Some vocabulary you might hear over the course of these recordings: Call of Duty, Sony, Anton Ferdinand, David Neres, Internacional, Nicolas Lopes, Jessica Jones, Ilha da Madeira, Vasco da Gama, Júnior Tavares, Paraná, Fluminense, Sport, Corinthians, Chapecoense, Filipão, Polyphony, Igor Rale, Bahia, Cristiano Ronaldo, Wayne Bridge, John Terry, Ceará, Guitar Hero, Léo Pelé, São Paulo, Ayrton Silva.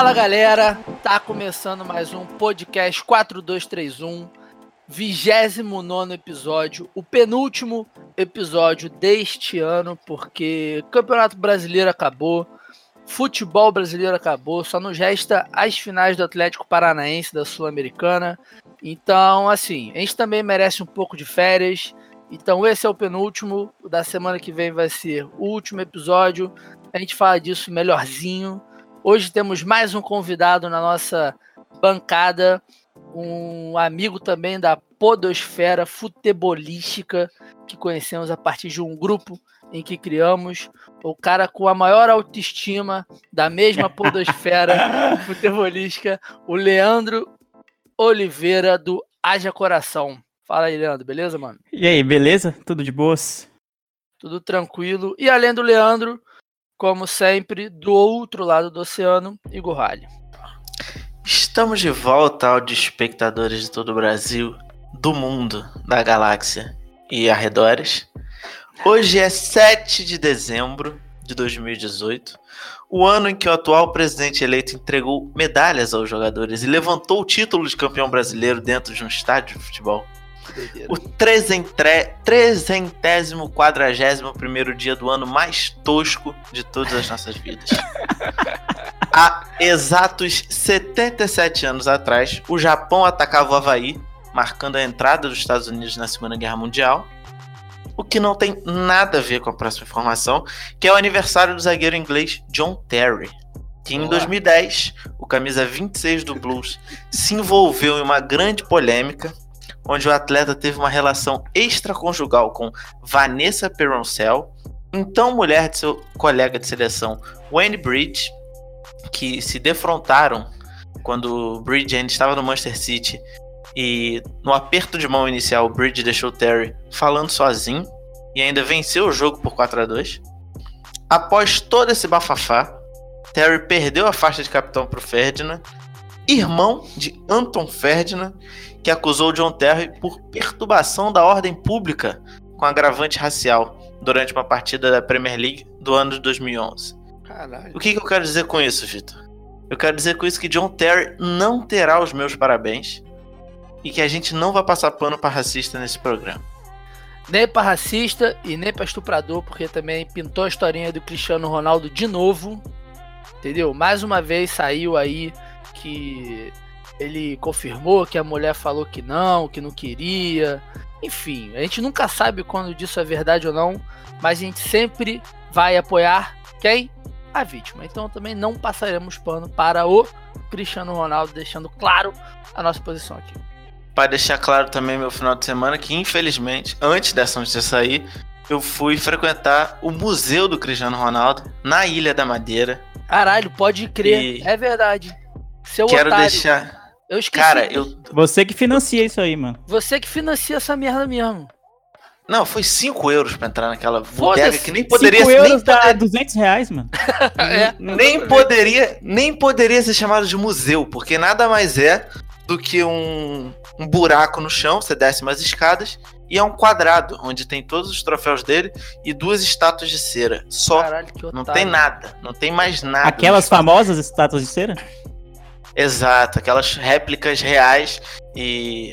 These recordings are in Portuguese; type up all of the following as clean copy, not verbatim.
Fala galera, tá começando mais um podcast 4231, 29º episódio, o penúltimo episódio deste ano, porque Campeonato Brasileiro acabou, futebol brasileiro acabou, só nos resta as finais do Atlético Paranaense, da Sul-Americana, então assim, a gente também merece um pouco de férias, então esse é o penúltimo, da semana que vem vai ser o último episódio, a gente fala disso melhorzinho. Hoje temos mais um convidado na nossa bancada, um amigo também da podosfera futebolística, que conhecemos a partir de um grupo em que criamos, o cara com a maior autoestima da mesma podosfera futebolística, o Leandro Oliveira do Haja Coração. Fala aí, Leandro, beleza, mano? E aí, beleza? Tudo de boas? Tudo tranquilo. E além do Leandro, como sempre, do outro lado do oceano, Igor Rale. Estamos de volta ao de espectadores de todo o Brasil, do mundo, da galáxia e arredores. Hoje é 7 de dezembro de 2018, o ano em que o atual presidente eleito entregou medalhas aos jogadores e levantou o título de campeão brasileiro dentro de um estádio de futebol. O 341º dia do ano mais tosco de todas as nossas vidas. Há exatos 77 anos atrás, o Japão atacava o Havaí, marcando a entrada dos Estados Unidos na Segunda Guerra Mundial, o que não tem nada a ver com a próxima informação, que é o aniversário do zagueiro inglês John Terry, que em 2010, o camisa 26 do Blues se envolveu em uma grande polêmica, onde o atleta teve uma relação extraconjugal com Vanessa Peroncel, então mulher de seu colega de seleção Wayne Bridge, que se defrontaram quando o Bridge ainda estava no Manchester City, e no aperto de mão inicial o Bridge deixou Terry falando sozinho e ainda venceu o jogo por 4-2. Após todo esse bafafá, Terry perdeu a faixa de capitão para o Ferdinand, irmão de Anton Ferdinand, que acusou John Terry por perturbação da ordem pública com agravante racial durante uma partida da Premier League do ano de 2011. Caralho. O que eu quero dizer com isso, Vitor? Eu quero dizer com isso que John Terry não terá os meus parabéns e que a gente não vai passar pano para racista nesse programa. Nem para racista e nem para estuprador, porque também pintou a historinha do Cristiano Ronaldo de novo, entendeu? Mais uma vez saiu aí que ele confirmou que a mulher falou que não queria. Enfim, a gente nunca sabe quando disso é verdade ou não, mas a gente sempre vai apoiar quem? A vítima. Então também não passaremos pano para o Cristiano Ronaldo, deixando claro a nossa posição aqui. Para deixar claro também meu final de semana, que infelizmente, antes dessa notícia sair, eu fui frequentar o Museu do Cristiano Ronaldo na Ilha da Madeira. Caralho, pode crer, é verdade. Seu quero otário. Deixar. Eu esqueci. Cara, você que financia isso aí, mano. Você que financia essa merda mesmo. Não, foi 5 euros pra entrar naquela bodega que nem poderia ser. 5 euros dá R$200, mano. É, nem poderia ser chamado de museu, porque nada mais é do que um buraco no chão, você desce umas escadas, e é um quadrado, onde tem todos os troféus dele e 2 estátuas de cera. Só. Caralho, que otário. Não tem nada, não tem mais nada. Aquelas famosas estátuas de cera? Exato, aquelas réplicas reais e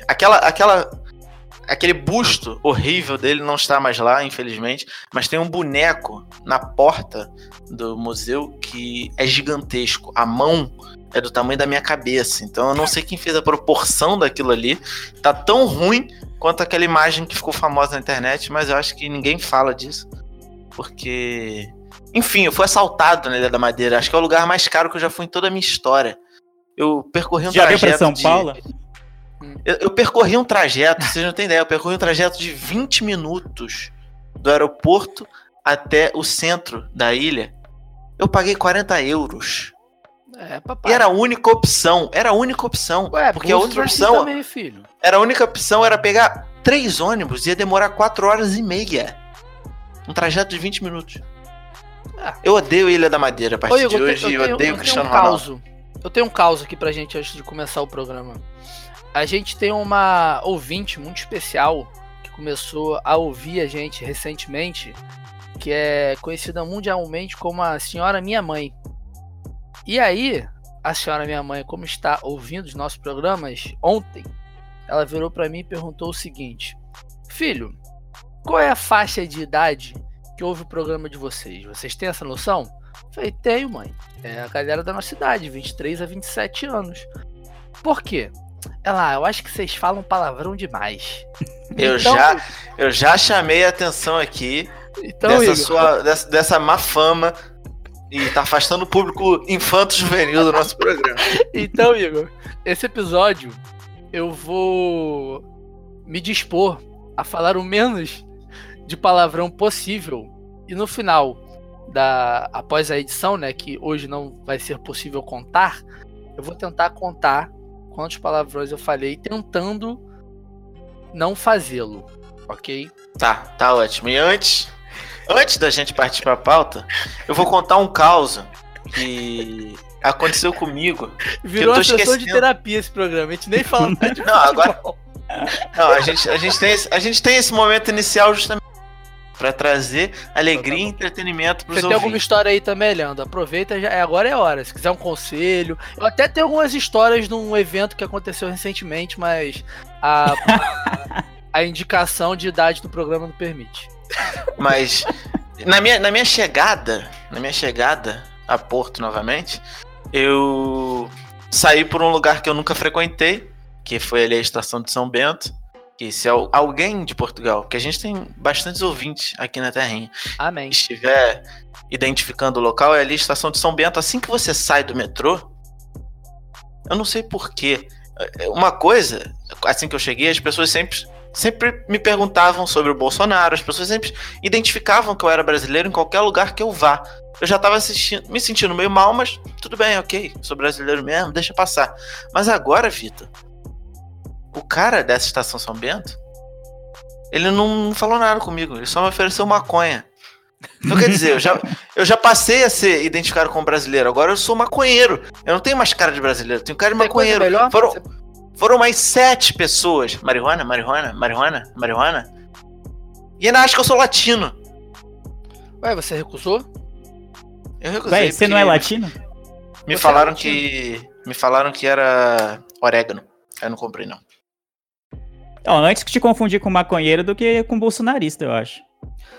aquele busto horrível dele não está mais lá, infelizmente, mas tem um boneco na porta do museu que é gigantesco, a mão é do tamanho da minha cabeça, então eu não sei quem fez a proporção daquilo ali, tá tão ruim quanto aquela imagem que ficou famosa na internet, mas eu acho que ninguém fala disso, porque... Enfim, eu fui assaltado na Ilha da Madeira, acho que é o lugar mais caro que eu já fui em toda a minha história. Eu percorri um trajeto. Já veio pra São Paulo? Eu percorri um trajeto, vocês não têm ideia, eu percorri um trajeto de 20 minutos do aeroporto até o centro da ilha. Eu paguei 40 euros. É, papai. E era a única opção. Ué, porque a outra opção também, filho. Era a única opção, era pegar 3 ônibus e ia demorar 4h30. Um trajeto de 20 minutos. Eu odeio Ilha da Madeira a partir de hoje, eu odeio o Cristiano Ronaldo. Eu tenho um caos aqui pra gente antes de começar o programa. A gente tem uma ouvinte muito especial que começou a ouvir a gente recentemente, que é conhecida mundialmente como a senhora minha mãe. E aí, a senhora minha mãe, como está ouvindo os nossos programas, ontem ela virou para mim e perguntou o seguinte: filho, qual é a faixa de idade que ouve o programa de vocês? Vocês têm essa noção? Eu falei, tenho, mãe. É a galera da nossa idade, 23 a 27 anos. Por quê? Ela, eu acho que vocês falam palavrão demais. Eu já chamei a atenção aqui então, dessa, Igor, dessa má fama e tá afastando o público infanto-juvenil do nosso programa. Então, Igor, esse episódio eu vou me dispor a falar o menos de palavrão possível e no final, após a edição, né, que hoje não vai ser possível contar, eu vou tentar contar quantos palavrões eu falei, tentando não fazê-lo, ok? Tá ótimo. E antes da gente partir para a pauta, eu vou contar um caos que aconteceu comigo. Virou uma sessão de terapia esse programa, a gente nem fala mais de futebol. Agora... Não, a gente tem esse momento inicial justamente para trazer alegria e entretenimento para os ouvintes. Você tem alguma história aí também, Leandro? Aproveita, já, agora é hora. Se quiser um conselho. Eu até tenho algumas histórias de um evento que aconteceu recentemente, mas a indicação de idade do programa não permite. Mas na minha chegada a Porto novamente, eu saí por um lugar que eu nunca frequentei, que foi ali a estação de São Bento. Que se alguém de Portugal, porque a gente tem bastantes ouvintes aqui na terrinha, amém, estiver identificando o local, é ali a estação de São Bento. Assim que você sai do metrô, eu não sei porquê, uma coisa, assim que eu cheguei, as pessoas sempre me perguntavam sobre o Bolsonaro, as pessoas sempre identificavam que eu era brasileiro em qualquer lugar que eu vá. Eu já tava me sentindo meio mal, mas tudo bem, ok, sou brasileiro mesmo, deixa passar. Mas agora, Vitor, o cara dessa estação São Bento, ele não falou nada comigo, ele só me ofereceu maconha. Então, quer dizer, eu já passei a ser identificado como brasileiro, agora eu sou maconheiro. Eu não tenho mais cara de brasileiro, tenho cara de maconheiro. Foram mais 7 pessoas. Marihuana. E ainda acho que eu sou latino. Ué, você recusou? Eu recusei. Ué, você não é latino? Me falaram que era orégano. Eu não comprei, não. Não, antes que te confundir com maconheiro do que com bolsonarista, eu acho.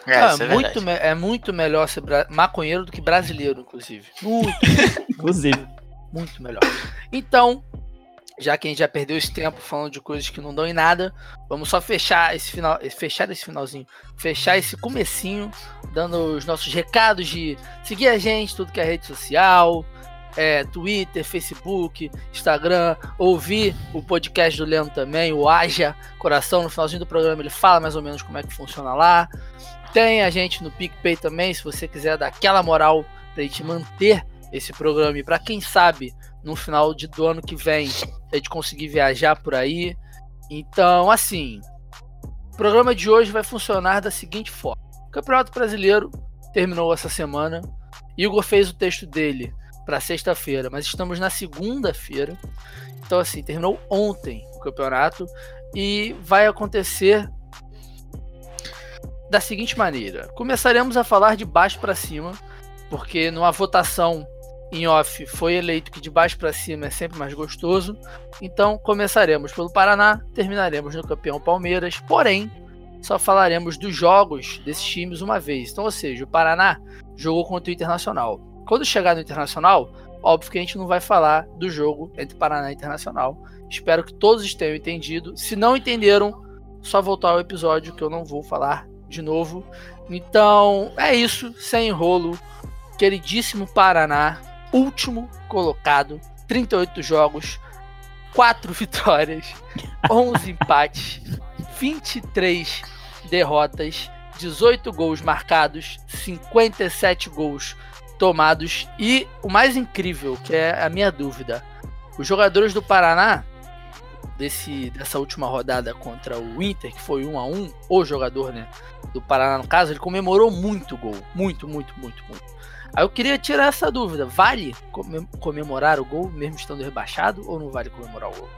É muito melhor ser maconheiro do que brasileiro, inclusive. Muito. Inclusive. Muito melhor. Então, já que a gente já perdeu esse tempo falando de coisas que não dão em nada, vamos só fechar esse comecinho, dando os nossos recados de seguir a gente, tudo que é rede social... Twitter, Facebook, Instagram, ouvir o podcast do Leandro também, o Haja Coração. No finalzinho do programa ele fala mais ou menos como é que funciona lá. Tem a gente no PicPay também, se você quiser dar aquela moral pra gente manter esse programa. E pra quem sabe, no final do ano que vem, a gente conseguir viajar por aí. Então, assim, o programa de hoje vai funcionar da seguinte forma. O Campeonato Brasileiro terminou essa semana. Igor fez o texto dele para sexta-feira, mas estamos na segunda-feira, então assim, terminou ontem o campeonato e vai acontecer da seguinte maneira: começaremos a falar de baixo para cima, porque numa votação em off foi eleito que de baixo para cima é sempre mais gostoso, então começaremos pelo Paraná, terminaremos no campeão Palmeiras, porém só falaremos dos jogos desses times uma vez, então, ou seja, o Paraná jogou contra o Internacional. Quando chegar no Internacional, óbvio que a gente não vai falar do jogo entre Paraná e Internacional. Espero que todos tenham entendido. Se não entenderam, só voltar ao episódio que eu não vou falar de novo. Então, é isso. Sem enrolo. Queridíssimo Paraná, último colocado. 38 jogos, 4 vitórias, 11 empates, 23 derrotas, 18 gols marcados, 57 gols tomados, e o mais incrível, que é a minha dúvida, os jogadores do Paraná dessa última rodada contra o Inter, que foi 1-1, o jogador, né, do Paraná no caso, ele comemorou muito gol, muito. Aí eu queria tirar essa dúvida: vale comemorar o gol mesmo estando rebaixado, ou não vale comemorar o gol?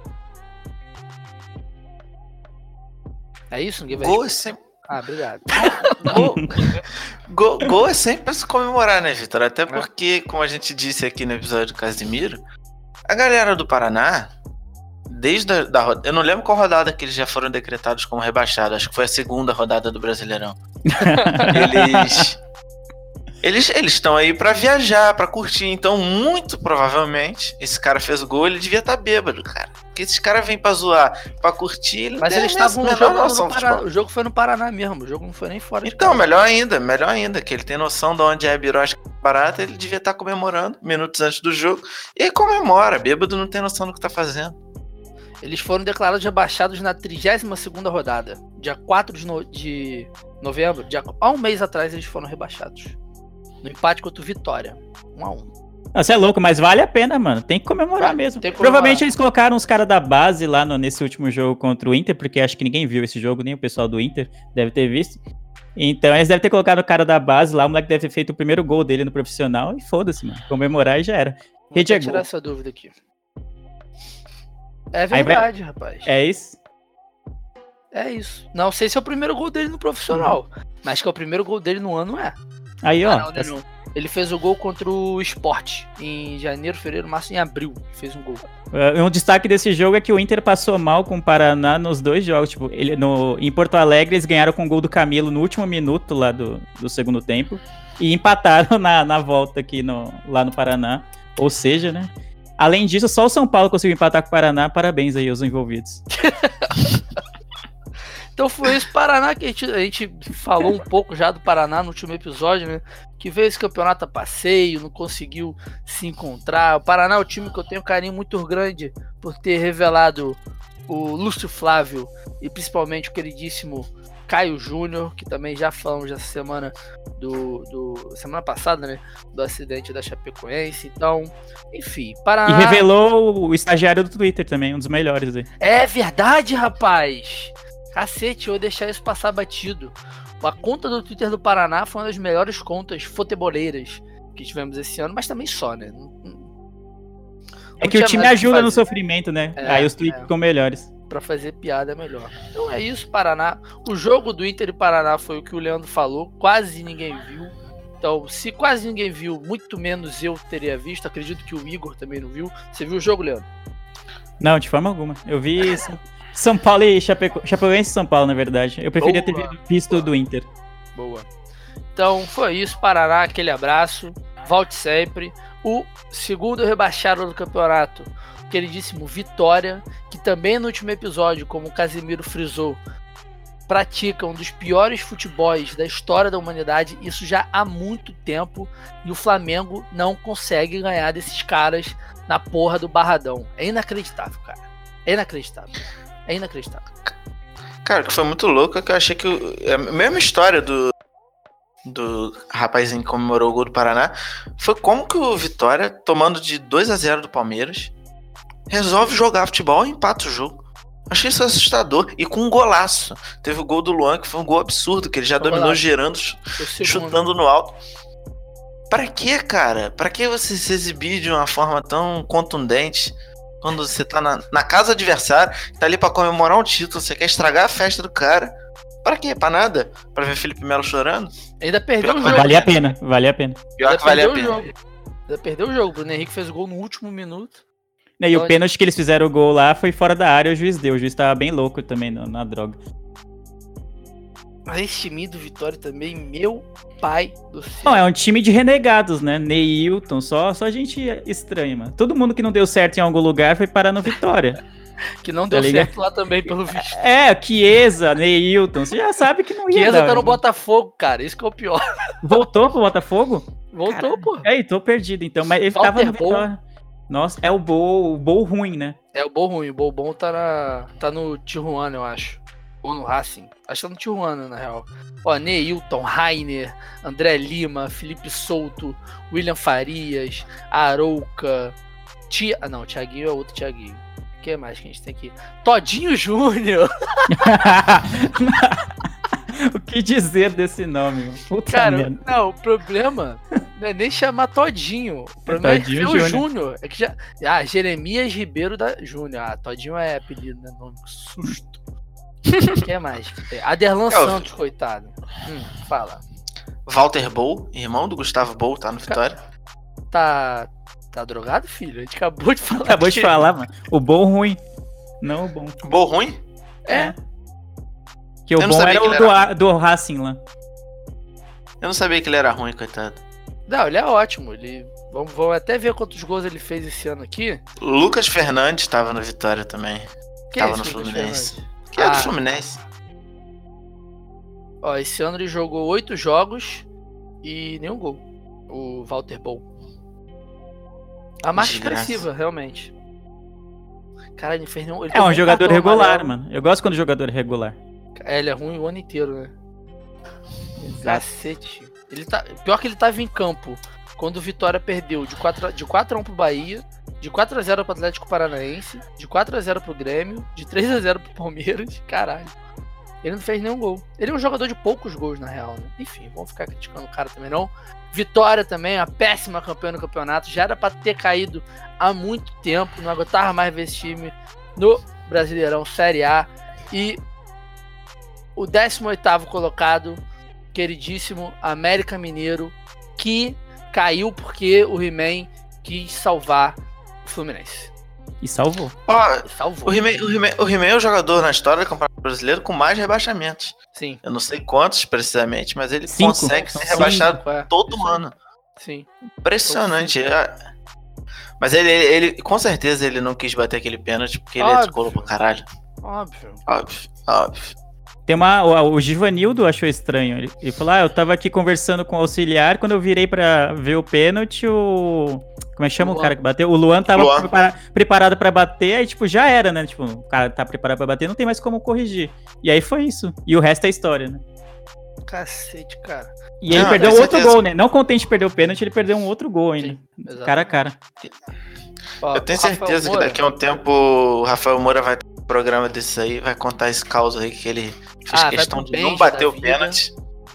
É isso? Ninguém vai obrigado. Gol é sempre pra se comemorar, né, Vitor? Até porque, como a gente disse aqui no episódio do Casimiro, A galera do Paraná, desde a rodada... Eu não lembro qual rodada que eles já foram decretados como rebaixados. Acho que foi a segunda rodada do Brasileirão. Eles estão aí pra viajar, pra curtir. Então, muito provavelmente, esse cara fez o gol, ele devia estar bêbado, cara. Porque esses caras vêm pra zoar, pra curtir... Mas eles estavam jogando no Paraná. O jogo foi no Paraná mesmo, o jogo não foi nem fora de Paraná. Então, melhor ainda, que ele tem noção de onde é a birosca barata, ele devia estar comemorando minutos antes do jogo. E aí comemora, bêbado não tem noção do que tá fazendo. Eles foram declarados rebaixados na 32ª rodada. Dia 4 de novembro, há um mês atrás eles foram rebaixados. No empate contra o Vitória, 1-1. Você é louco, mas vale a pena, mano. Tem que comemorar mesmo. Que comemorar. Provavelmente eles colocaram os caras da base lá nesse último jogo contra o Inter, porque acho que ninguém viu esse jogo, nem o pessoal do Inter deve ter visto. Então eles devem ter colocado o cara da base lá, o moleque deve ter feito o primeiro gol dele no profissional e foda-se, mano. Comemorar e já era. Vou tirar essa dúvida aqui. É verdade, vai... rapaz. É isso? É isso. Não sei se é o primeiro gol dele no profissional, mas que é o primeiro gol dele no ano, é. Aí, ó. Ele fez o gol contra o Sport em janeiro, fevereiro, março, em abril. Fez um gol. Um destaque desse jogo é que o Inter passou mal com o Paraná nos dois jogos. Tipo, em Porto Alegre, eles ganharam com o gol do Camilo no último minuto lá do segundo tempo. E empataram na volta aqui lá no Paraná. Ou seja, né? Além disso, só o São Paulo conseguiu empatar com o Paraná. Parabéns aí aos envolvidos. Então foi esse Paraná que a gente falou um pouco já do Paraná no último episódio, né? Que veio esse campeonato a passeio, não conseguiu se encontrar. O Paraná é um time que eu tenho um carinho muito grande por ter revelado o Lúcio Flávio e principalmente o queridíssimo Caio Júnior, que também já falamos essa semana semana passada, né? Do acidente da Chapecoense. Então, enfim, Paraná. E revelou o estagiário do Twitter também, um dos melhores aí. É verdade, rapaz! Cacete, eu ia deixar isso passar batido. A conta do Twitter do Paraná foi uma das melhores contas futeboleiras que tivemos esse ano, mas também só, né? É que o time ajuda no sofrimento, né? Aí os tweets ficam melhores. Pra fazer piada é melhor. Então é isso, Paraná. O jogo do Inter e Paraná foi o que o Leandro falou, quase ninguém viu. Então, se quase ninguém viu, muito menos eu teria visto. Acredito que o Igor também não viu. Você viu o jogo, Leandro? Não, de forma alguma. Eu vi isso. São Paulo e Chapecoense e São Paulo, na verdade. Eu preferia ter visto do Inter. Boa. Então, foi isso. Paraná, aquele abraço. Volte sempre. O segundo rebaixado do campeonato, o queridíssimo Vitória, que também no último episódio, como o Casimiro frisou, pratica um dos piores futebols da história da humanidade. Isso já há muito tempo. E o Flamengo não consegue ganhar desses caras na porra do Barradão. É inacreditável, cara. É inacreditável. É inacreditável. Cara, que foi muito louco, que eu achei que... A mesma história do rapazinho que comemorou o gol do Paraná foi como que o Vitória, tomando de 2-0 do Palmeiras, resolve jogar futebol e empata o jogo. Achei isso assustador. E com um golaço. Teve o gol do Luan, que foi um gol absurdo, que ele já dominou gerando, chutando no alto. Pra que, cara? Pra que você se exibir de uma forma tão contundente... Quando você tá na casa adversária, tá ali pra comemorar um título, você quer estragar a festa do cara. Pra quê? Pra nada? Pra ver Felipe Melo chorando? Ainda perdeu o jogo. Vale a pena, vale a pena. Pior que vale a pena. Ainda perdeu o jogo. O Bruno Henrique fez o gol no último minuto. E o pênalti que eles fizeram o gol lá foi fora da área, o juiz deu. O juiz tava bem louco também na droga. Mas esse time do Vitória também, meu pai do céu. Não, é um time de renegados, né? Neilton, só gente estranha, mano. Todo mundo que não deu certo em algum lugar foi parar no Vitória. Que não deu certo lá também, pelo visto. É, Chiesa, Neilton, você já sabe que não ia Chiesa dar. Chiesa tá no Botafogo, cara, isso que é o pior. Voltou pro Botafogo? Voltou, pô. É, tô perdido, então, mas ele tava no Vitória. Nossa, é o Bol ruim, né? É o Bol ruim, o Bol bom tá no Tijuana, eu acho. Ou no Racing. Acho que tá no Tijuana, na real. Ó, Neilton, Rainer, André Lima, Felipe Souto, William Farias, Arouca, Thiaguinho é outro Thiaguinho. O que mais que a gente tem aqui? Todinho Júnior! O que dizer desse nome, mano? Puta cara, merda. Não, o problema não é nem chamar Todinho. O problema Todinho é o Júnior. É que já... Ah, Jeremias Ribeiro da Júnior. Ah, Todinho é apelido, né? Nome que susto. O que mais? Aderlan Santos, coitado. Fala. Walter Bol, irmão do Gustavo Bol, tá no Vitória? Tá Tá drogado, filho? A gente acabou de falar. Acabou de falar, mano. O bom ruim. Não o bom. O bom ruim? É. Que o bom era o do Racing lá. Eu não sabia que ele era ruim, coitado. Não, ele é ótimo. Ele... Vamos até ver quantos gols ele fez esse ano aqui. Lucas Fernandes tava no Vitória também. Quem tava é no Fluminense. Que é do Fluminense. Ó, esse ano ele jogou 8 jogos e nenhum gol. O Walter Bol. A marca expressiva, realmente. Cara, ele fez nenhum... Ele é um jogador regular, mano. Eu gosto quando o jogador é regular. É, ele é ruim o ano inteiro, né? Cacete. Ele tá... Pior que ele tava em campo quando o Vitória perdeu de 4x1 pro Bahia, de 4x0 pro Atlético Paranaense, de 4x0 pro Grêmio, de 3x0 pro Palmeiras. Caralho. Ele não fez nenhum gol. Ele é um jogador de poucos gols, na real, né? Enfim, vamos ficar criticando o cara também, não. Vitória também, a péssima campeã no campeonato. Já era pra ter caído há muito tempo. Não aguentava mais ver esse time no Brasileirão Série A. E o 18º colocado, queridíssimo América Mineiro, que caiu porque o He-Man quis salvar o Fluminense. E salvou. Oh, salvou. O He-Man é o jogador na história do Campeonato Brasileiro com mais rebaixamentos. Sim. Eu não sei quantos precisamente, mas ele 5. Consegue ser rebaixado 5, é. Todo ano. Sim. Impressionante. Mas ele, com certeza, ele não quis bater aquele pênalti porque óbvio. Ele é descolo pra caralho. Óbvio. Tem o Givanildo achou estranho. Ele falou, eu tava aqui conversando com o auxiliar, quando eu virei pra ver o pênalti, o... Como é que chama o cara que bateu? O Luan tava preparado pra bater, aí, já era, né? O cara tá preparado pra bater, não tem mais como corrigir. E aí foi isso. E o resto é história, né? Cacete, cara. E ele perdeu outro gol, né? Não contente de perder o pênalti, ele perdeu um outro gol ainda. Sim, cara a cara. Eu tenho certeza que daqui a um tempo o Rafael Moura vai ter um programa desse aí, vai contar esse caos aí que ele fez questão de não bater o pênalti.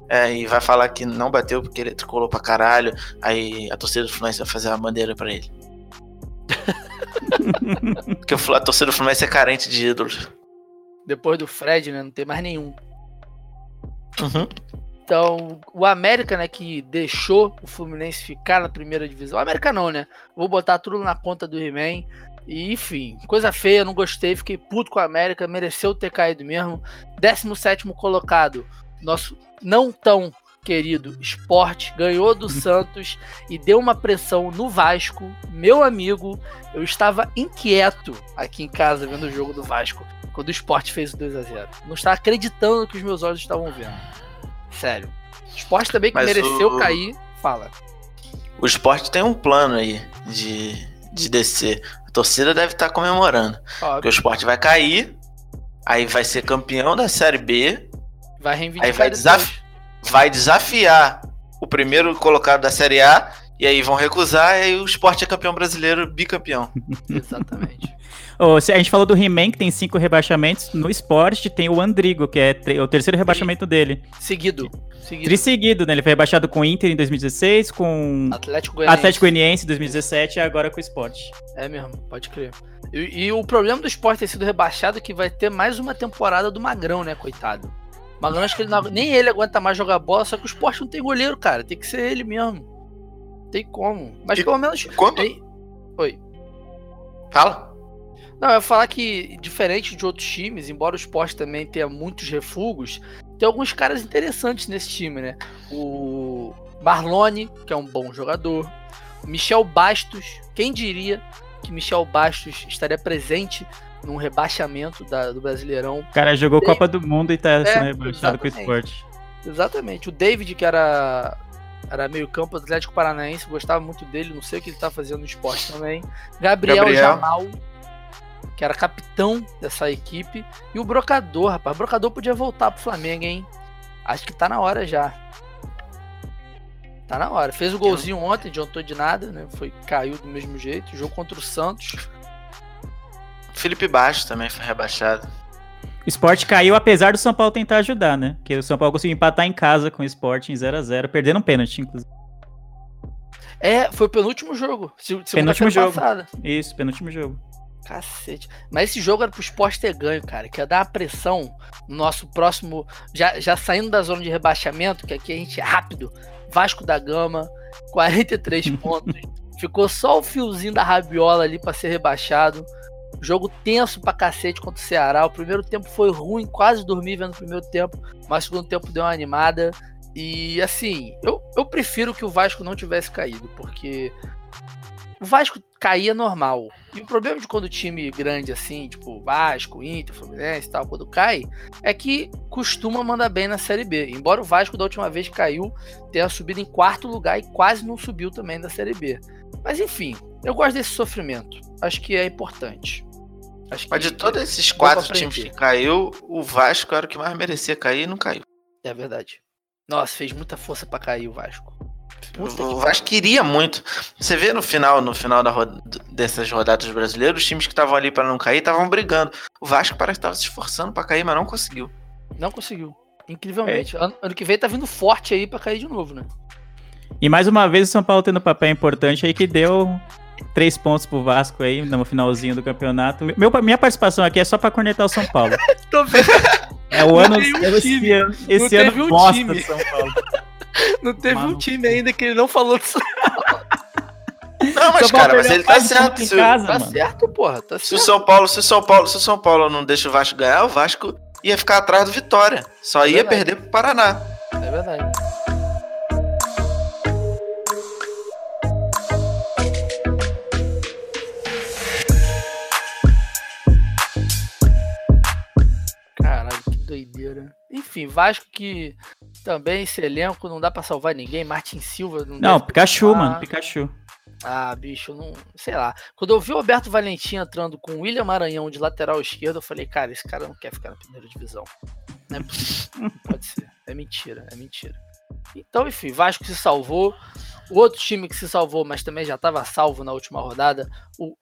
É, e vai falar que não bateu porque ele tricolou pra caralho. Aí a torcida do Fluminense vai fazer uma bandeira pra ele. Porque a torcida do Fluminense é carente de ídolos. Depois do Fred, né? Não tem mais nenhum. Uhum. Então, o América, né, que deixou o Fluminense ficar na primeira divisão. O América não, né? Vou botar tudo na conta do He-Man. E, enfim, coisa feia, não gostei. Fiquei puto com o América, mereceu ter caído mesmo. 17º colocado, nosso não tão querido Sport, ganhou do Santos e deu uma pressão no Vasco. Meu amigo, eu estava inquieto aqui em casa vendo o jogo do Vasco quando o Sport fez o 2x0. Não estava acreditando no que os meus olhos estavam vendo. Sério. O Sport também que mereceu cair. Fala. O Sport tem um plano aí de descer. A torcida deve estar comemorando. Óbvio. Porque o Sport vai cair, aí vai ser campeão da Série B. Vai reivindicar. Aí vai desafiar o primeiro colocado da Série A e aí vão recusar e aí o Sport é campeão brasileiro, bicampeão. Exatamente. A gente falou do He-Man, que tem 5 rebaixamentos. No Sport tem o Andrigo, que é o terceiro rebaixamento dele. Seguido. Trisseguido, né? Ele foi rebaixado com o Inter em 2016, com Atlético Goianiense em 2017 e agora com o Sport. É mesmo, pode crer. E o problema do Sport ter sido rebaixado é que vai ter mais uma temporada do Magrão, né? Coitado. Magrão, acho que nem ele aguenta mais jogar bola, só que o Sport não tem goleiro, cara. Tem que ser ele mesmo. Não tem como. Mas pelo menos... Quando? Oi. Fala. Não, eu ia falar que, diferente de outros times, embora o Sport também tenha muitos refugos, tem alguns caras interessantes nesse time, né? O Marlone, que é um bom jogador. O Michel Bastos. Quem diria que Michel Bastos estaria presente num rebaixamento do Brasileirão. O cara jogou Copa do Mundo e tá sendo rebaixado com o Sport. Exatamente. O David, que era meio campo do Atlético Paranaense, gostava muito dele, não sei o que ele tá fazendo no Sport também. Gabriel Jamal, que era capitão dessa equipe. E o Brocador, rapaz. O Brocador podia voltar pro Flamengo, hein? Acho que tá na hora já. Tá na hora. Fez o golzinho ontem, adiantou de nada, né? Caiu do mesmo jeito. Jogo contra o Santos. Felipe Bastos também foi rebaixado. O Sport caiu apesar do São Paulo tentar ajudar, né? Porque o São Paulo conseguiu empatar em casa com o Sport em 0x0, perdendo um pênalti, inclusive. É, foi o penúltimo jogo. Penúltimo jogo. Passada. Isso, penúltimo jogo. Cacete. Mas esse jogo era pro Sport ter ganho, cara. Que ia dar uma pressão no nosso próximo... Já saindo da zona de rebaixamento, que aqui a gente é rápido. Vasco da Gama, 43 pontos. Ficou só o fiozinho da rabiola ali pra ser rebaixado. Jogo tenso pra cacete contra o Ceará. O primeiro tempo foi ruim, quase dormi vendo o primeiro tempo, mas o segundo tempo deu uma animada. E assim, eu prefiro que o Vasco não tivesse caído, porque o Vasco caía normal. E o problema de quando o time grande assim, tipo Vasco, Inter, Fluminense e tal, quando cai, é que costuma mandar bem na Série B. Embora o Vasco da última vez que caiu tenha subido em quarto lugar e quase não subiu também da Série B. Mas enfim, eu gosto desse sofrimento. Acho que é importante. Acho que mas de todos esses quatro times que caiu, o Vasco era o que mais merecia cair e não caiu. É verdade. Nossa, fez muita força pra cair o Vasco. O Vasco queria muito. Você vê no final dessas rodadas brasileiras, os times que estavam ali pra não cair estavam brigando. O Vasco parece que estava se esforçando pra cair, mas não conseguiu. Não conseguiu. Incrivelmente. É. Ano que vem tá vindo forte aí pra cair de novo, né? E mais uma vez o São Paulo tendo um papel importante aí que deu 3 pontos pro Vasco aí no finalzinho do campeonato. Minha participação aqui é só pra cornetar o São Paulo. Tô vendo. É o ano. Esse ano bosta do São Paulo. Não teve um time ainda que ele não falou disso. Não, mas cara, mas ele tá certo. Tá certo, porra. Se o São Paulo não deixa o Vasco ganhar, o Vasco ia ficar atrás do Vitória. Só ia perder pro Paraná. É verdade. Enfim, Vasco que também esse elenco não dá pra salvar ninguém. Martin Silva não Pikachu, salvar. Mano, Pikachu. Ah, bicho, não sei lá. Quando eu vi o Alberto Valentim entrando com o William Arão de lateral esquerdo, eu falei, cara, esse cara não quer ficar na primeira divisão. Não é possível, pode ser. É mentira. Então, enfim, Vasco se salvou. O outro time que se salvou, mas também já tava salvo na última rodada, o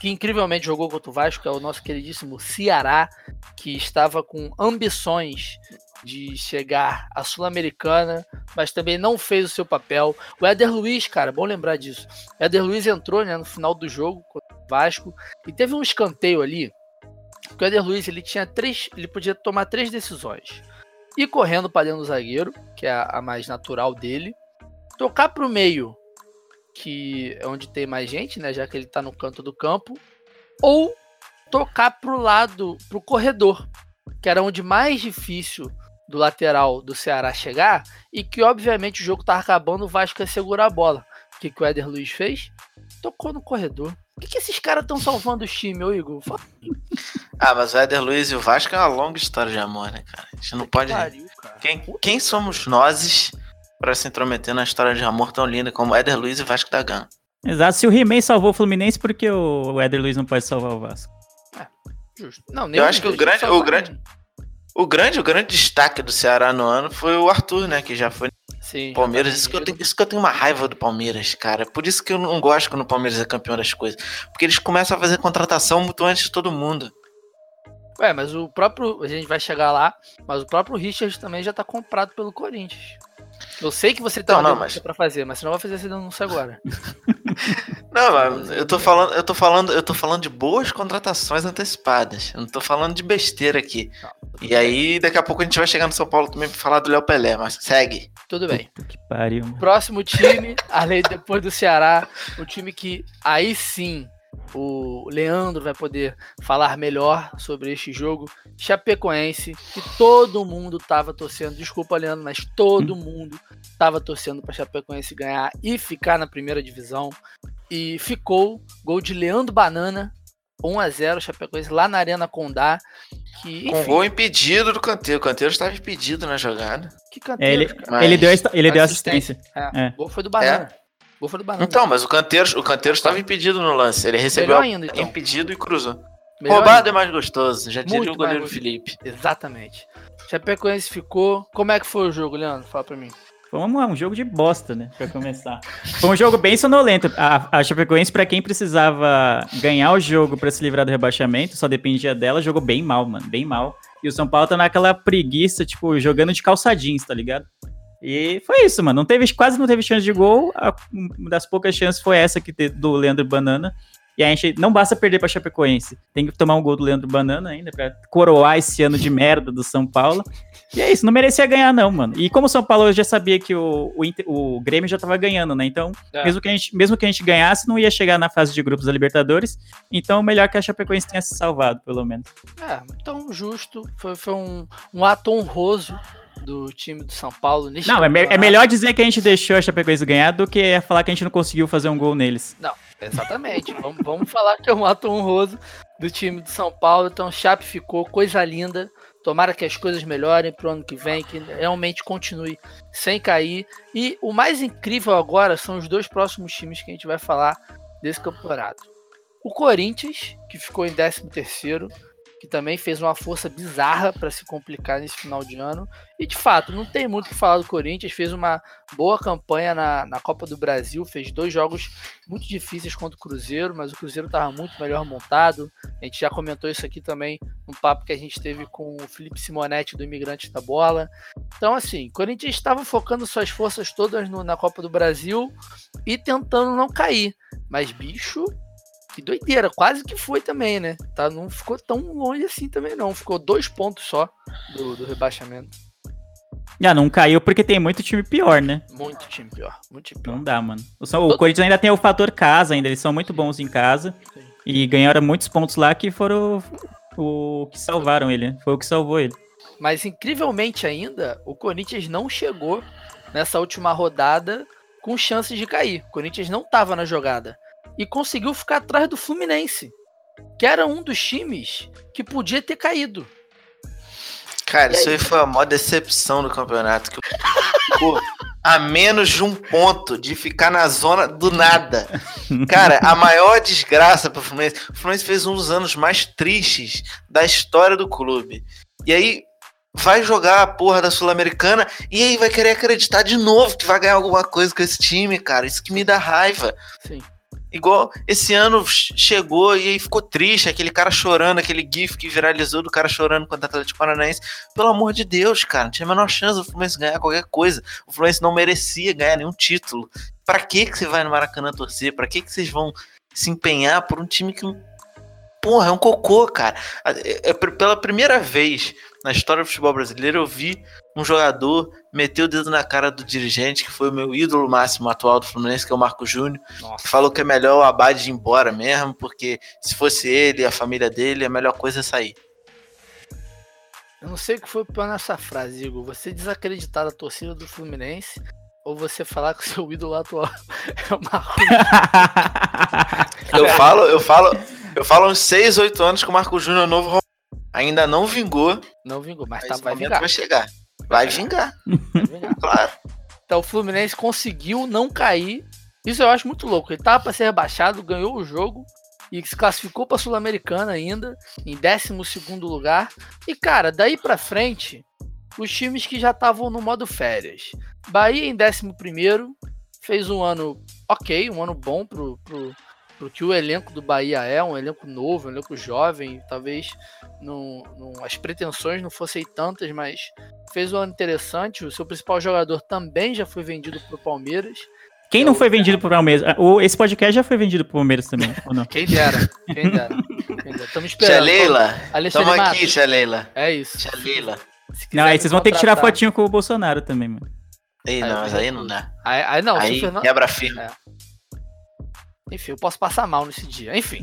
que incrivelmente jogou contra o Vasco, é o nosso queridíssimo Ceará, que estava com ambições de chegar à Sul-Americana, mas também não fez o seu papel. O Éder Luiz, cara, bom lembrar disso. O Éder Luiz entrou, né, no final do jogo contra o Vasco e teve um escanteio ali, porque o Éder Luiz ele podia tomar 3 decisões. Ir correndo para dentro do zagueiro, que é a mais natural dele, tocar para o meio, que é onde tem mais gente, né, já que ele tá no canto do campo, ou tocar pro lado, pro corredor, que era onde mais difícil do lateral do Ceará chegar, e que obviamente o jogo tava acabando, o Vasco ia segurar a bola. O que o Éder Luiz fez? Tocou no corredor. O que esses caras estão salvando o time, ô Igor? Ah, mas o Éder Luiz e o Vasco é uma longa história de amor, né, cara? A gente não pode... Pariu, quem somos nós para se intrometer na história de amor tão linda como Éder Luiz e Vasco da Gama. Exato, se o He-Man salvou o Fluminense, por que o Éder Luiz não pode salvar o Vasco? É, justo. Não, nem eu acho que o grande destaque do Ceará no ano foi o Arthur, né, que já foi no Palmeiras. Isso que eu tenho uma raiva do Palmeiras, cara. Por isso que eu não gosto quando o Palmeiras é campeão das coisas. Porque eles começam a fazer contratação muito antes de todo mundo. Ué, mas o próprio... A gente vai chegar lá, mas o próprio Richard também já tá comprado pelo Corinthians. Eu sei que você tem uma denúncia pra fazer, mas você não vai fazer essa denúncia agora. Não, mas eu tô falando de boas contratações antecipadas. Eu não tô falando de besteira aqui. Não, e aí, daqui a pouco a gente vai chegar no São Paulo também pra falar do Léo Pelé, mas segue. Tudo bem. Que pariu, mano. Próximo time, além depois do Ceará, o time que aí sim o Leandro vai poder falar melhor sobre este jogo, Chapecoense, que todo mundo estava torcendo, desculpa Leandro, mas todo mundo estava torcendo para Chapecoense ganhar e ficar na primeira divisão, e ficou. Gol de Leandro Banana, 1-0 Chapecoense lá na Arena Condá, que, enfim, com gol impedido do Canteiro. O Canteiro estava impedido na jogada. Que Canteiro, ele deu assistência. É. O gol foi do Banana. É. Então, mas o canteiro estava impedido no lance. Ele recebeu ainda, então. Impedido e cruzou. Melhor roubado ainda. É mais gostoso. Já diria o goleiro Felipe. Exatamente. Chapecoense ficou. Como é que foi o jogo, Leandro? Fala pra mim. Vamos lá, um jogo de bosta, né? Pra começar. Foi um jogo bem sonolento. A Chapecoense, pra quem precisava ganhar o jogo pra se livrar do rebaixamento, só dependia dela, jogou bem mal, mano. Bem mal. E o São Paulo tá naquela preguiça, tipo, jogando de calçadinhos, tá ligado? E foi isso, mano. Quase não teve chance de gol. Uma das poucas chances foi essa do Leandro Banana. E a gente não basta perder pra Chapecoense, tem que tomar um gol do Leandro Banana ainda pra coroar esse ano de merda do São Paulo. E é isso, não merecia ganhar não, mano. E como o São Paulo já sabia que o Grêmio já tava ganhando, né? Então, mesmo que a gente ganhasse, não ia chegar na fase de grupos da Libertadores. Então, melhor que a Chapecoense tenha se salvado, pelo menos. É, então justo. Foi um ato honroso do time do São Paulo. Não, é melhor dizer que a gente deixou a Chapecoense ganhar do que falar que a gente não conseguiu fazer um gol neles. Não, exatamente. vamos falar que é um ato honroso do time do São Paulo. Então, Chape ficou, coisa linda. Tomara que as coisas melhorem pro ano que vem, que realmente continue sem cair. E o mais incrível agora são os dois próximos times que a gente vai falar desse campeonato. O Corinthians, que ficou em 13º, que também fez uma força bizarra para se complicar nesse final de ano. E, de fato, não tem muito o que falar do Corinthians. Fez uma boa campanha na Copa do Brasil. Fez 2 jogos muito difíceis contra o Cruzeiro, mas o Cruzeiro estava muito melhor montado. A gente já comentou isso aqui também num papo que a gente teve com o Felipe Simonetti, do Imigrante da Bola. Então, assim, o Corinthians estava focando suas forças todas na Copa do Brasil e tentando não cair. Mas, bicho... Que doideira, quase que foi também, né? Tá, não ficou tão longe assim também não, ficou 2 pontos só do rebaixamento. Ah, não caiu porque tem muito time pior, né? Muito time pior. Não dá, mano. O Corinthians ainda tem o fator casa ainda, eles são muito bons em casa. Sim. E ganharam muitos pontos lá que foram o que salvaram ele, foi o que salvou ele. Mas incrivelmente ainda, o Corinthians não chegou nessa última rodada com chances de cair. O Corinthians não tava na jogada. E conseguiu ficar atrás do Fluminense, que era um dos times que podia ter caído. Cara, isso aí foi a maior decepção do campeonato. Que ficou a menos de 1 ponto de ficar na zona do nada. Cara, a maior desgraça para o Fluminense. O Fluminense fez um dos anos mais tristes da história do clube. E aí vai jogar a porra da Sul-Americana e aí vai querer acreditar de novo que vai ganhar alguma coisa com esse time, cara. Isso que me dá raiva. Sim. Igual esse ano chegou e aí ficou triste, aquele cara chorando, aquele gif que viralizou do cara chorando contra o Atlético Paranaense. Pelo amor de Deus, cara, não tinha a menor chance do Fluminense ganhar qualquer coisa. O Fluminense não merecia ganhar nenhum título. Pra que você vai no Maracanã torcer? Pra que vocês vão se empenhar por um time que... Porra, é um cocô, cara. Pela primeira vez na história do futebol brasileiro, eu vi um jogador meter o dedo na cara do dirigente, que foi o meu ídolo máximo atual do Fluminense, que é o Marco Júnior, que falou que é melhor o Abade ir embora mesmo, porque se fosse ele e a família dele, a melhor coisa é sair. Eu não sei o que foi pior nessa frase, Igor. Você desacreditar da torcida do Fluminense... Ou você falar que o seu ídolo atual é o Marco Júnior. Eu falo uns 6, 8 anos que o Marco Júnior é novo. Ainda não vingou. Não vingou, mas tá, vai vingar. Vai chegar. Vai vingar. Claro. Então o Fluminense conseguiu não cair. Isso eu acho muito louco. Ele tava pra ser rebaixado, ganhou o jogo e se classificou pra Sul-Americana ainda, em 12º lugar. E cara, daí pra frente... Os times que já estavam no modo férias. Bahia em 11º, fez um ano ok, um ano bom pro que o elenco do Bahia é, um elenco novo, um elenco jovem, talvez as pretensões não fossem tantas, mas fez um ano interessante. O seu principal jogador também já foi vendido pro Palmeiras. Quem não foi vendido pro Palmeiras? Esse podcast já foi vendido pro Palmeiras também, ou não? Quem dera. Estamos esperando. Tia Leila, estamos aqui, Tia Leila. É isso. Tia Leila. Não, aí vocês vão ter que tirar fotinho com o Bolsonaro também, mano. Aí não, mas aí não dá. Aí não, aí Fernando... quebra firme. É. Enfim, eu posso passar mal nesse dia. Enfim.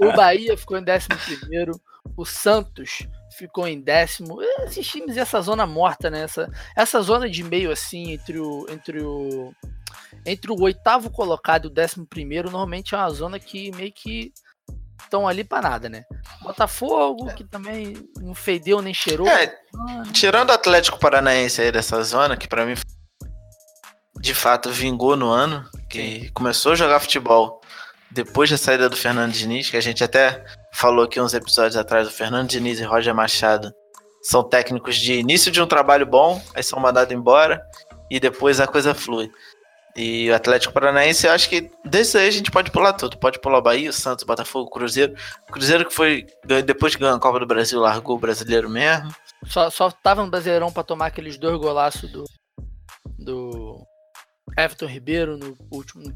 O Bahia ficou em 11º. O Santos ficou em 10º. Esses times e essa zona morta, né? Essa zona de meio, assim, entre o 8º colocado e o 11º, normalmente é uma zona que meio que... estão ali pra nada, né? Botafogo, que também não fedeu nem cheirou. Tirando o Atlético Paranaense aí dessa zona, que pra mim de fato vingou no ano, que começou a jogar futebol depois da saída do Fernando Diniz, que a gente até falou aqui uns episódios atrás, o Fernando Diniz e Roger Machado são técnicos de início de um trabalho bom, aí são mandados embora e depois a coisa flui. E o Atlético Paranaense, eu acho que desde aí a gente pode pular tudo. Pode pular o Bahia, o Santos, o Botafogo, o Cruzeiro. O Cruzeiro que foi, depois que ganhou a Copa do Brasil, largou o brasileiro mesmo. Só tava no Brasileirão pra tomar aqueles 2 golaços do Everton Ribeiro no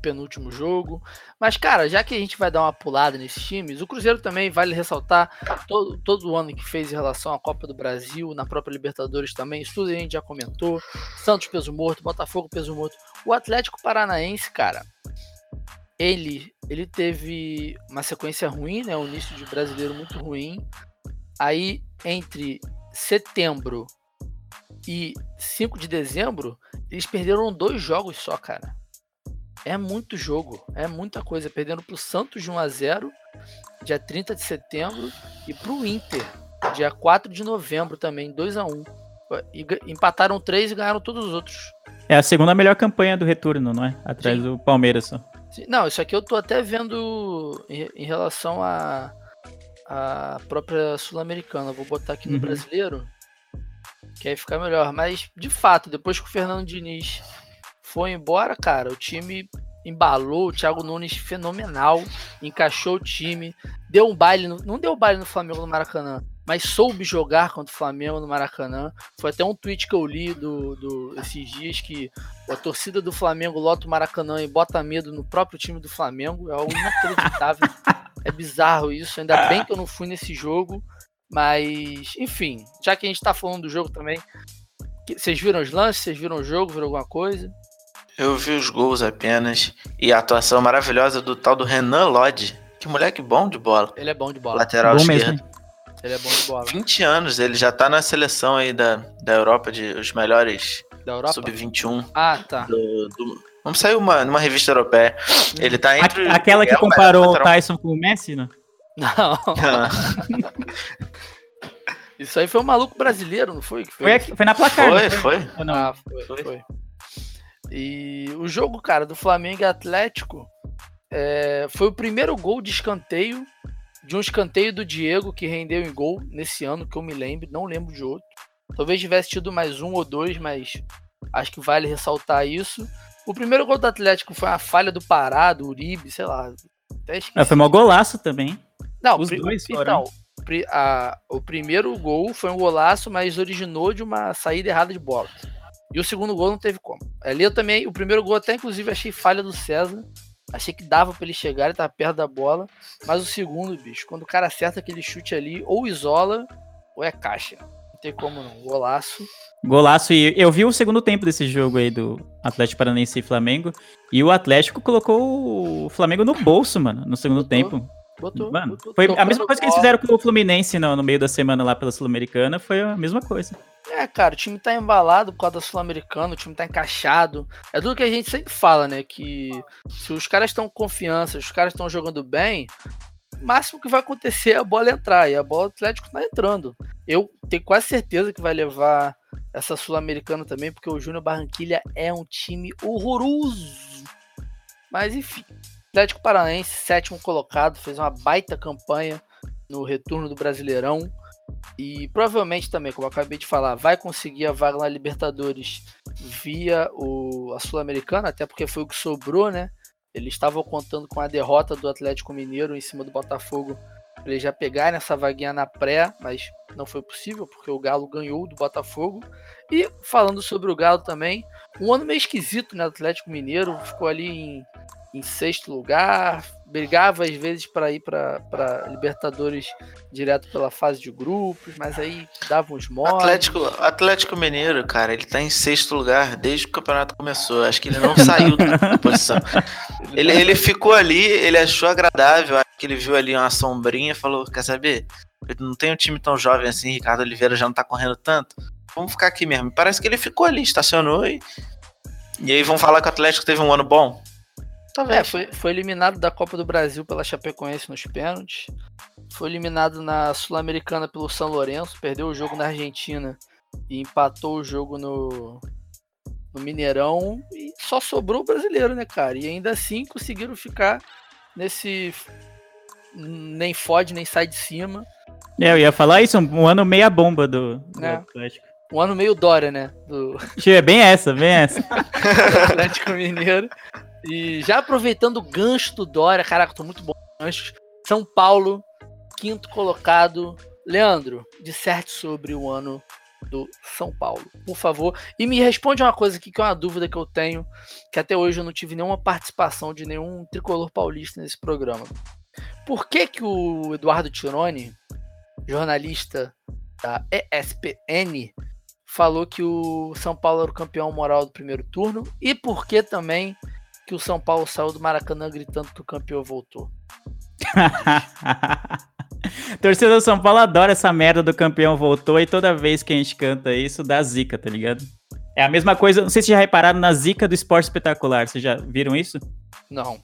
penúltimo jogo. Mas, cara, já que a gente vai dar uma pulada nesses times, o Cruzeiro também vale ressaltar todo o ano que fez em relação à Copa do Brasil, na própria Libertadores também, isso tudo a gente já comentou. Santos peso morto, Botafogo peso morto. O Atlético Paranaense, cara, ele teve uma sequência ruim, né? Um início de brasileiro muito ruim. Aí, entre setembro e 5 de dezembro, eles perderam 2 jogos só, cara. É muito jogo, é muita coisa. Perdendo pro Santos de 1-0, dia 30 de setembro, e pro Inter, dia 4 de novembro também, 2-1. E empataram 3 e ganharam todos os outros. É a segunda melhor campanha do retorno, não é? Atrás, sim, do Palmeiras só. Não, isso aqui eu tô até vendo em relação à própria Sul-Americana. Vou botar aqui no brasileiro, que aí fica melhor. Mas, de fato, depois que o Fernando Diniz foi embora, cara, o time embalou. O Thiago Nunes, fenomenal, encaixou o time, deu um baile, não deu baile no Flamengo no Maracanã, mas soube jogar contra o Flamengo no Maracanã. Foi até um tweet que eu li esses dias, que a torcida do Flamengo lota o Maracanã e bota medo no próprio time do Flamengo. É algo inacreditável, é bizarro isso. Ainda bem que eu não fui nesse jogo. Mas, enfim, já que a gente tá falando do jogo também, vocês viram os lances? Vocês viram o jogo? Viram alguma coisa? Eu vi os gols apenas e a atuação maravilhosa do tal do Renan Lodge. Que moleque bom de bola. Ele é bom de bola. Lateral esquerdo. Ele é bom de bola. 20 anos, ele já tá na seleção aí da Europa, de os melhores da Europa? Sub-21. Ah, tá. Vamos sair numa revista europeia. Ele tá entre... Aquela que comparou o Tyson com o Messi, né? Não. Isso aí foi um maluco brasileiro, não foi? Foi na placar. Foi. Ah, foi. E o jogo, cara, do Flamengo e Atlético, foi o primeiro gol de escanteio, de um escanteio do Diego, que rendeu em gol nesse ano, que eu me lembro, não lembro de outro. Talvez tivesse tido mais um ou dois, mas acho que vale ressaltar isso. O primeiro gol do Atlético foi uma falha do Pará, do Uribe, sei lá. Até esqueci. Foi um golaço também. Não, o primeiro gol foi um golaço, mas originou de uma saída errada de bola. E o segundo gol não teve como. Ali eu também, o primeiro gol até inclusive achei falha do César. Achei que dava pra ele chegar, ele tava perto da bola. Mas o segundo, bicho, quando o cara acerta aquele chute ali, ou isola, ou é caixa. Não tem como não, golaço. E eu vi o segundo tempo desse jogo aí do Atlético Paranaense e Flamengo. E o Atlético colocou o Flamengo no bolso, mano, no segundo tempo. Botou, foi a mesma coisa que eles fizeram com o Fluminense no meio da semana lá pela Sul-Americana, foi a mesma coisa. É, cara, o time tá embalado por causa da Sul-Americana, o time tá encaixado. É tudo que a gente sempre fala, né? Que se os caras estão com confiança, os caras estão jogando bem, o máximo que vai acontecer é a bola entrar, e a bola do Atlético tá entrando. Eu tenho quase certeza que vai levar essa Sul-Americana também, porque o Júnior Barranquilla é um time horroroso. Mas enfim. Atlético Paranaense, 7º colocado, fez uma baita campanha no retorno do Brasileirão e provavelmente também, como eu acabei de falar, vai conseguir a vaga na Libertadores via a Sul-Americana, até porque foi o que sobrou, né? Eles estavam contando com a derrota do Atlético Mineiro em cima do Botafogo para eles já pegarem essa vaguinha na pré, mas não foi possível porque o Galo ganhou do Botafogo. E falando sobre o Galo também, um ano meio esquisito, né? O Atlético Mineiro ficou ali em 6º lugar, brigava às vezes para ir para Libertadores direto pela fase de grupos, mas aí dava uns moles. Atlético Mineiro, cara, ele tá em 6º lugar desde que o campeonato começou. Acho que ele não saiu da posição. Ele ficou ali, ele achou agradável, acho que ele viu ali uma sombrinha e falou, quer saber, eu não tenho um time tão jovem assim, Ricardo Oliveira já não tá correndo tanto, vamos ficar aqui mesmo. Parece que ele ficou ali, estacionou e aí vão falar que o Atlético teve um ano bom. Foi eliminado da Copa do Brasil pela Chapecoense nos pênaltis, foi eliminado na Sul-Americana pelo São Lourenço, perdeu o jogo na Argentina e empatou o jogo no Mineirão, e só sobrou o brasileiro, né, cara? E ainda assim conseguiram ficar nesse nem fode, nem sai de cima. Eu ia falar isso, um ano meia bomba do Atlético. Um ano meio Dória, né? É bem essa. Do Atlético Mineiro. E já aproveitando o gancho do Dória, caraca, tô muito bom com ganchos. São Paulo, 5º colocado. Leandro, disserte sobre o ano do São Paulo, por favor, e me responde uma coisa aqui que é uma dúvida que eu tenho, que até hoje eu não tive nenhuma participação de nenhum tricolor paulista nesse programa. Por que que o Eduardo Tironi, jornalista da ESPN, falou que o São Paulo era o campeão moral do primeiro turno, e por que também que o São Paulo saiu do Maracanã gritando que o campeão voltou? Torcedor do São Paulo adora essa merda do campeão voltou, e toda vez que a gente canta isso dá zica, tá ligado? É a mesma coisa, não sei se vocês já repararam na zica do Sport Espetacular, vocês já viram isso? Não.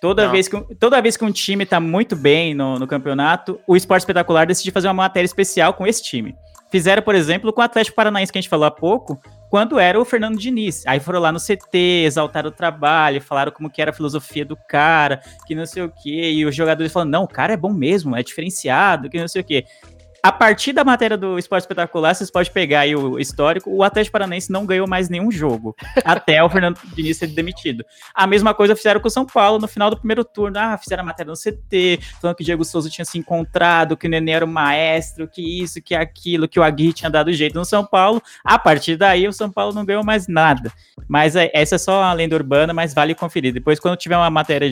Toda vez que um time tá muito bem no campeonato, o Sport Espetacular decide fazer uma matéria especial com esse time. Fizeram, por exemplo, com o Atlético Paranaense, que a gente falou há pouco, quando era o Fernando Diniz. Aí foram lá no CT, exaltaram o trabalho, falaram como que era a filosofia do cara, que não sei o quê, e os jogadores falaram, não, o cara é bom mesmo, é diferenciado, que não sei o quê. A partir da matéria do Esporte Espetacular, vocês podem pegar aí o histórico, o Atlético Paranaense não ganhou mais nenhum jogo, até o Fernando Diniz ser demitido. A mesma coisa fizeram com o São Paulo no final do primeiro turno. Ah, fizeram a matéria no CT, falando que o Diego Souza tinha se encontrado, que o Nenê era o maestro, que isso, que aquilo, que o Aguirre tinha dado jeito no São Paulo. A partir daí, o São Paulo não ganhou mais nada. Mas essa é só a lenda urbana, mas vale conferir. Depois, quando tiver uma matéria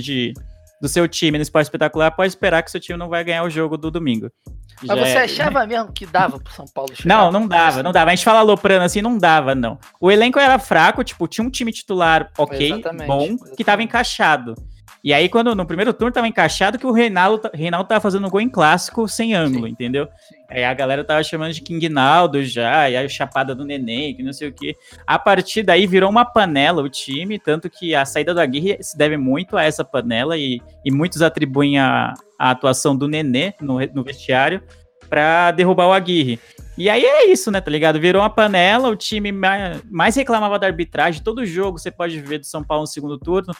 do seu time no Esporte Espetacular, pode esperar que seu time não vai ganhar o jogo do domingo. Mas já você achava mesmo que dava pro São Paulo chegar? Não dava. A gente fala aloprando assim, não dava, não. O elenco era fraco, tipo, tinha um time titular ok, exatamente. Que tava encaixado. E aí, quando no primeiro turno tava encaixado, que o Reinaldo tava fazendo um gol em clássico sem ângulo, sim, entendeu? Sim. Aí a galera tava chamando de King Naldo já, e aí o Chapada do Neném, que não sei o quê. A partir daí virou uma panela o time, tanto que a saída do Aguirre se deve muito a essa panela, e muitos atribuem a atuação do Nenê no vestiário pra derrubar o Aguirre. E aí é isso, né, tá ligado? Virou uma panela, o time mais reclamava da arbitragem, todo jogo você pode ver do São Paulo no segundo turno,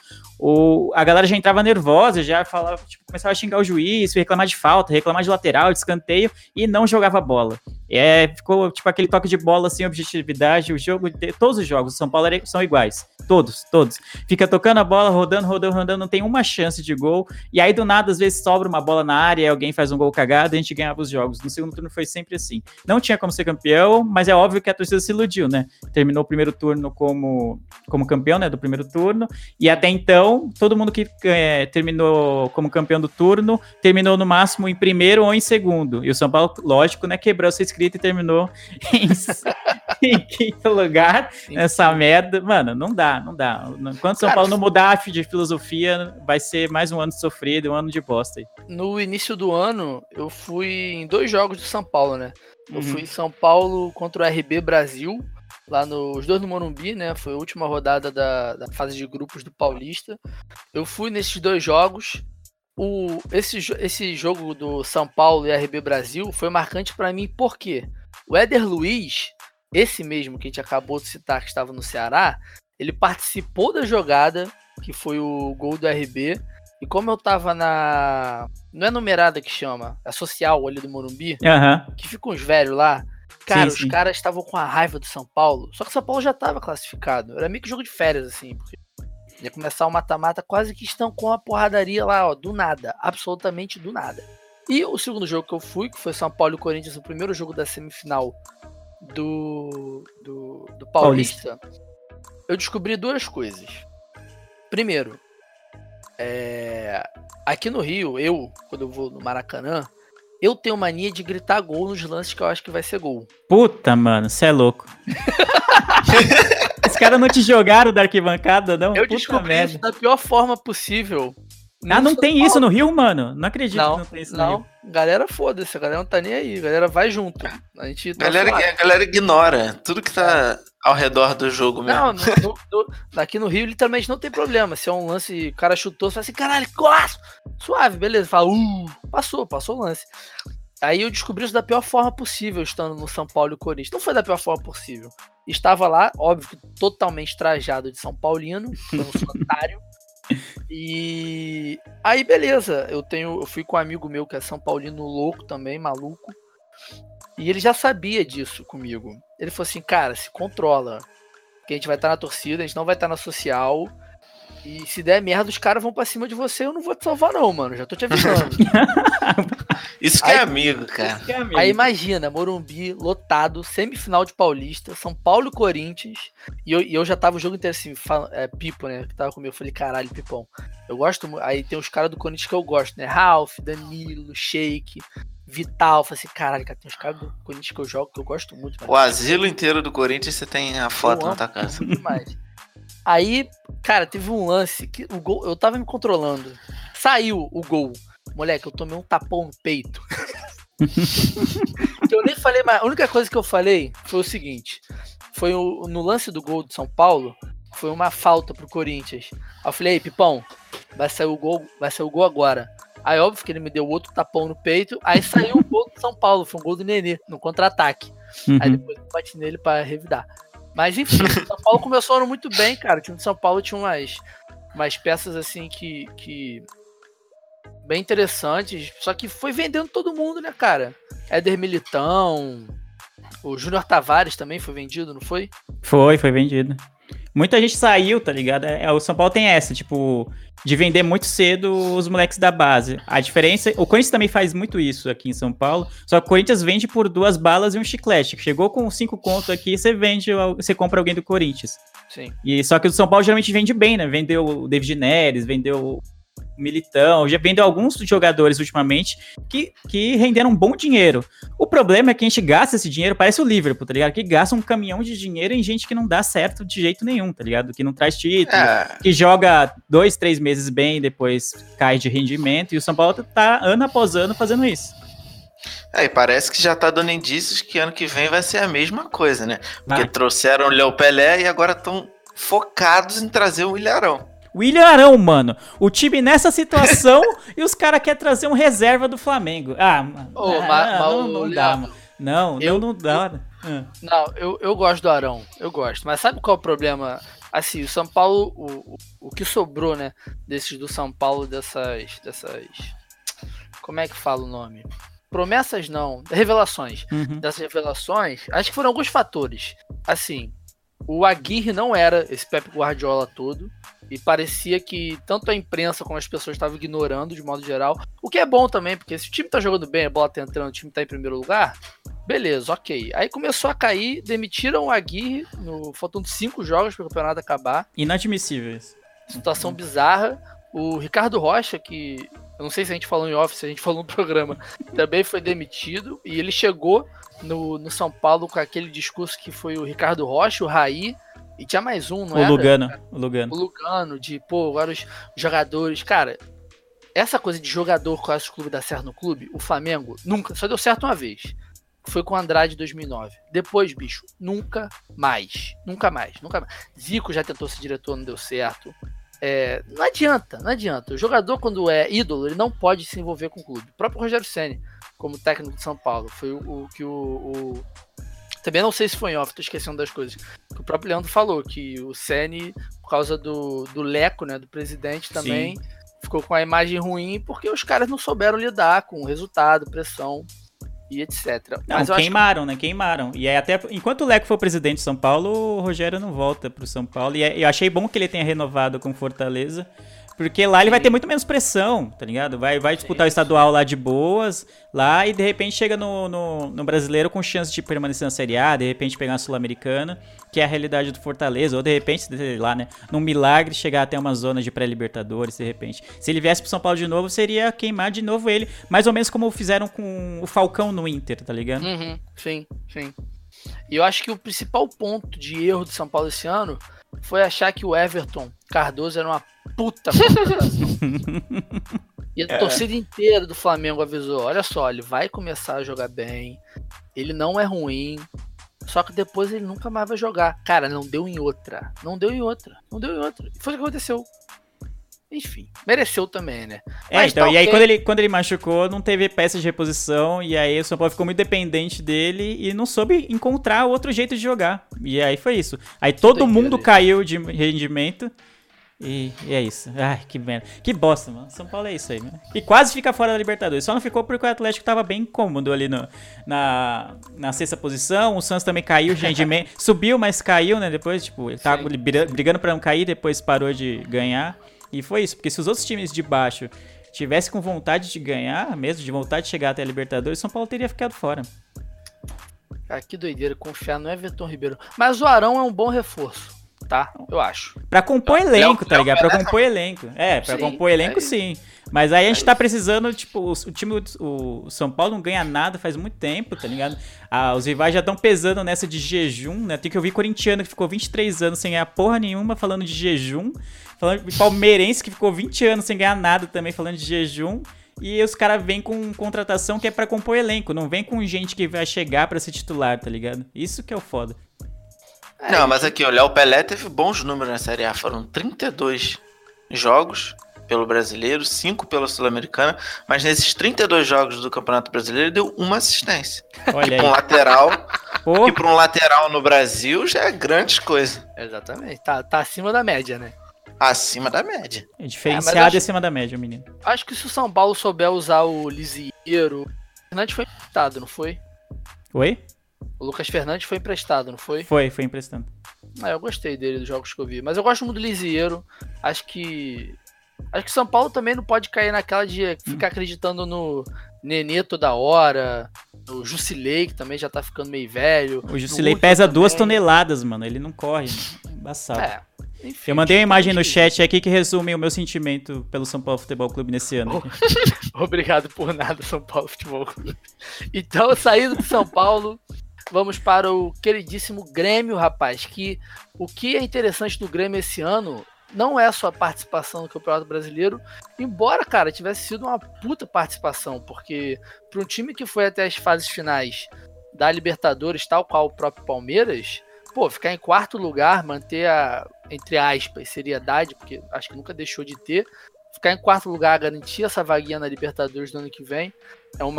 a galera já entrava nervosa, já falava, tipo, começava a xingar o juiz, reclamar de falta, reclamar de lateral, de escanteio, e não jogava bola. Ficou, tipo, aquele toque de bola sem objetividade, o jogo, todos os jogos do São Paulo são iguais, todos. Fica tocando a bola, rodando, não tem uma chance de gol, e aí do nada, às vezes, sobra uma bola na área, alguém faz um gol cagado, a gente ganhava os jogos. No segundo turno foi sempre assim. Não tinha como ser campeão, mas é óbvio que a torcida se iludiu, né? Terminou o primeiro turno como campeão, né, do primeiro turno, e até então, todo mundo que terminou como campeão do turno, terminou no máximo em primeiro ou em segundo, e o São Paulo, lógico, né, quebrou essa escrita e terminou em quinto lugar. Sim. Nessa merda, mano, não dá. Enquanto São Paulo não mudar de filosofia, vai ser mais um ano sofrido, um ano de bosta aí. No início do ano, eu fui em 2 jogos de São Paulo, né? Eu fui em São Paulo contra o RB Brasil, lá os 2 no Morumbi, né? Foi a última rodada da fase de grupos do Paulista. Eu fui nesses 2 jogos. Esse jogo do São Paulo e RB Brasil foi marcante pra mim, porque o Éder Luiz, esse mesmo que a gente acabou de citar, que estava no Ceará, ele participou da jogada, que foi o gol do RB, e como eu tava não é numerada que chama, é social ali do Morumbi, que ficam uns velhos lá, cara, sim. Os caras estavam com a raiva do São Paulo, só que o São Paulo já tava classificado, era meio que jogo de férias, assim, porque ia começar o mata-mata, quase que estão com a porradaria lá, ó, do nada, absolutamente do nada. E o segundo jogo que eu fui, que foi São Paulo e Corinthians, o primeiro jogo da semifinal do Paulista, eu descobri 2 coisas. Primeiro, aqui no Rio, quando eu vou no Maracanã, eu tenho mania de gritar gol nos lances que eu acho que vai ser gol. Puta, mano, cê é louco. Os caras não te jogaram da arquibancada, não? Eu descobri isso da pior forma possível. Não tem isso no Rio, mano? Não acredito que não tem isso no Rio. Galera, foda-se, a galera não tá nem aí, a galera vai junto. A galera ignora tudo que tá ao redor do jogo mesmo. Não, aqui no Rio literalmente não tem problema, se é um lance, o cara chutou, você fala assim, caralho, golaço! Suave, beleza, fala, passou o lance. Aí eu descobri isso da pior forma possível, estando no São Paulo e Corinthians. Não foi da pior forma possível. Estava lá, óbvio, totalmente trajado de São Paulino, foi um santário. E aí, beleza, eu fui com um amigo meu que é São Paulino louco também, maluco. E ele já sabia disso comigo. Ele falou assim, cara, se controla, porque a gente vai estar na torcida, a gente não vai estar na social. E se der merda, os caras vão pra cima de você, eu não vou te salvar não, mano, já tô te avisando. Isso que aí, é amigo, cara. É amigo. Aí imagina, Morumbi lotado, semifinal de Paulista, São Paulo e Corinthians. E eu já tava o jogo inteiro assim, Pipo, né? Que tava comigo. Eu falei, caralho, Pipão. Eu gosto. Aí tem os caras do Corinthians que eu gosto, né? Ralf, Danilo, Sheik, Vital. Eu falei assim, caralho, cara, tem os caras do Corinthians que eu jogo que eu gosto muito. Cara. O asilo inteiro do Corinthians, você tem a foto na tua casa. Demais. Aí, cara, teve um lance que o gol, eu tava me controlando. Saiu o gol. Moleque, eu tomei um tapão no peito. Eu nem falei mais. A única coisa que eu falei foi o seguinte. Foi no lance do gol do São Paulo, foi uma falta pro Corinthians. Aí eu falei, ei, Pipão, vai sair o gol agora. Aí, óbvio que ele me deu outro tapão no peito. Aí saiu o gol do São Paulo. Foi um gol do Nenê, no contra-ataque. Uhum. Aí depois eu bati nele pra revidar. Mas enfim, o São Paulo começou o ano muito bem, cara. O time do São Paulo tinha umas peças assim que bem interessantes, só que foi vendendo todo mundo, né, cara? Éder Militão, o Júnior Tavares também foi vendido, não foi? Foi vendido. Muita gente saiu, tá ligado? O São Paulo tem essa, tipo, de vender muito cedo os moleques da base. A diferença... O Corinthians também faz muito isso aqui em São Paulo, só que o Corinthians vende por 2 balas e um chiclete. Chegou com 5 conto aqui, você compra alguém do Corinthians. Sim. E só que o São Paulo geralmente vende bem, né? Vendeu o David Neres, vendeu... Militão, já vendeu alguns jogadores ultimamente que renderam um bom dinheiro. O problema é que a gente gasta esse dinheiro, parece o Liverpool, tá ligado? Que gasta um caminhão de dinheiro em gente que não dá certo de jeito nenhum, tá ligado? Que não traz título, que joga 2, 3 meses bem, depois cai de rendimento, e o São Paulo tá ano após ano fazendo isso. E parece que já tá dando indícios que ano que vem vai ser a mesma coisa, né? Porque trouxeram o Léo Pelé e agora estão focados em trazer o William Arão. William Arão, mano. O time nessa situação e os caras querem trazer um reserva do Flamengo. Não dá, mano. Não dá. Eu gosto do Arão. Eu gosto. Mas sabe qual é o problema? Assim, o São Paulo, o que sobrou, né? Desses do São Paulo, dessas... Como é que fala o nome? Promessas, não. Revelações. Uhum. Dessas revelações, acho que foram alguns fatores. Assim, o Aguirre não era esse Pep Guardiola todo. E parecia que tanto a imprensa como as pessoas estavam ignorando de modo geral. O que é bom também, porque se o time tá jogando bem, a bola tá entrando, o time tá em primeiro lugar, beleza, ok. Aí começou a cair, demitiram o Aguirre, faltando 5 jogos pro campeonato acabar. Inadmissível isso. Situação bizarra. O Ricardo Rocha, que eu não sei se a gente falou em office, se a gente falou no programa, também foi demitido. E ele chegou no São Paulo com aquele discurso que foi o Ricardo Rocha, o Raí, e tinha mais um, não é? O Lugano, de, pô, agora os jogadores... Cara, essa coisa de jogador que o clube dá certo no clube, o Flamengo nunca, só deu certo uma vez. Foi com o Andrade em 2009. Depois, bicho, nunca mais. Zico já tentou ser diretor, não deu certo. Não adianta. O jogador, quando é ídolo, ele não pode se envolver com o clube. O próprio Rogério Ceni, como técnico de São Paulo, foi o que o também não sei se foi em off, tô esquecendo das coisas. O próprio Leandro falou que o Ceni, por causa do Leco, né, do presidente também, sim, ficou com a imagem ruim porque os caras não souberam lidar com o resultado, pressão e etc. Mas queimaram. E aí até, enquanto o Leco for presidente de São Paulo, o Rogério não volta pro São Paulo. E eu achei bom que ele tenha renovado com Fortaleza. Porque lá ele vai ter muito menos pressão, tá ligado? Vai disputar o estadual lá de boas, lá, e de repente chega no brasileiro com chance de permanecer na Série A, de repente pegar a Sul-Americana, que é a realidade do Fortaleza, ou de repente, sei lá, né, num milagre chegar até uma zona de pré-libertadores, de repente. Se ele viesse pro São Paulo de novo, seria queimar de novo ele, mais ou menos como fizeram com o Falcão no Inter, tá ligado? Uhum, sim. E eu acho que o principal ponto de erro do São Paulo esse ano foi achar que o Everton Cardoso era uma puta contratação. E a torcida inteira do Flamengo avisou, olha só, ele vai começar a jogar bem, ele não é ruim, só que depois ele nunca mais vai jogar. Cara, não deu em outra. E foi o que aconteceu. Enfim, mereceu também, né? Mas então, aí quando ele machucou, não teve peça de reposição, e aí o São Paulo ficou muito dependente dele e não soube encontrar outro jeito de jogar. E aí foi isso. Aí todo mundo caiu de rendimento, e é isso. Ai, que merda. Que bosta, mano. São Paulo é isso aí, mano. E quase fica fora da Libertadores. Só não ficou porque o Atlético tava bem cômodo ali na 6ª posição. O Santos também caiu de rendimento. Subiu, mas caiu, né? Depois, tipo, ele tava brigando pra não cair, depois parou de ganhar. E foi isso, porque se os outros times de baixo tivesse com vontade de ganhar, mesmo de vontade de chegar até a Libertadores, São Paulo teria ficado fora. Cara, que doideira, confiar não é Vitor Ribeiro. Mas o Arão é um bom reforço, tá? Eu acho. Pra compor elenco, tá ligado? Pra compor elenco. É, pra compor elenco sim. Mas aí a gente tá precisando, tipo, o time, o São Paulo não ganha nada faz muito tempo, tá ligado? Ah, os rivais já estão pesando nessa de jejum, né? Tem que ouvir corintiano que ficou 23 anos sem ganhar porra nenhuma falando de jejum. Falando de palmeirense que ficou 20 anos sem ganhar nada também falando de jejum. E os caras vêm com contratação que é pra compor elenco, não vem com gente que vai chegar pra ser titular, tá ligado? Isso que é o foda. Não, mas aqui, olha, o Pelé teve bons números na Série A, foram 32 jogos pelo Brasileiro, 5 pela Sul-Americana, mas nesses 32 jogos do Campeonato Brasileiro, deu uma assistência. Olha aí. Que pra um lateral no Brasil já é grande coisa. Exatamente, tá acima da média, né? Acima da média. É diferenciado acima da média, menino. Acho que se o São Paulo souber usar o Lisieiro, o Fernandes foi emprestado, não foi? Oi? O Lucas Fernandes foi emprestado, não foi? Foi emprestado. Ah, eu gostei dele, dos jogos que eu vi. Mas eu gosto muito do Lisieiro. Acho que o São Paulo também não pode cair naquela de ficar acreditando no Nenê toda hora, no Jusilei, que também já tá ficando meio velho. O Jusilei pesa também 2 toneladas, mano. Ele não corre. Embaçado. É. Enfim, eu mandei uma imagem no chat aqui que resume o meu sentimento pelo São Paulo Futebol Clube nesse ano. Obrigado por nada, São Paulo Futebol Clube. Então, saindo de São Paulo, vamos para o queridíssimo Grêmio, rapaz. Que o que é interessante do Grêmio esse ano não é a sua participação no Campeonato Brasileiro, embora, cara, tivesse sido uma puta participação, porque para um time que foi até as fases finais da Libertadores, tal qual o próprio Palmeiras, pô, ficar em quarto lugar, manter a, entre aspas, seriedade, porque acho que nunca deixou de ter, ficar em quarto lugar, garantir essa vaguinha na Libertadores do ano que vem, é um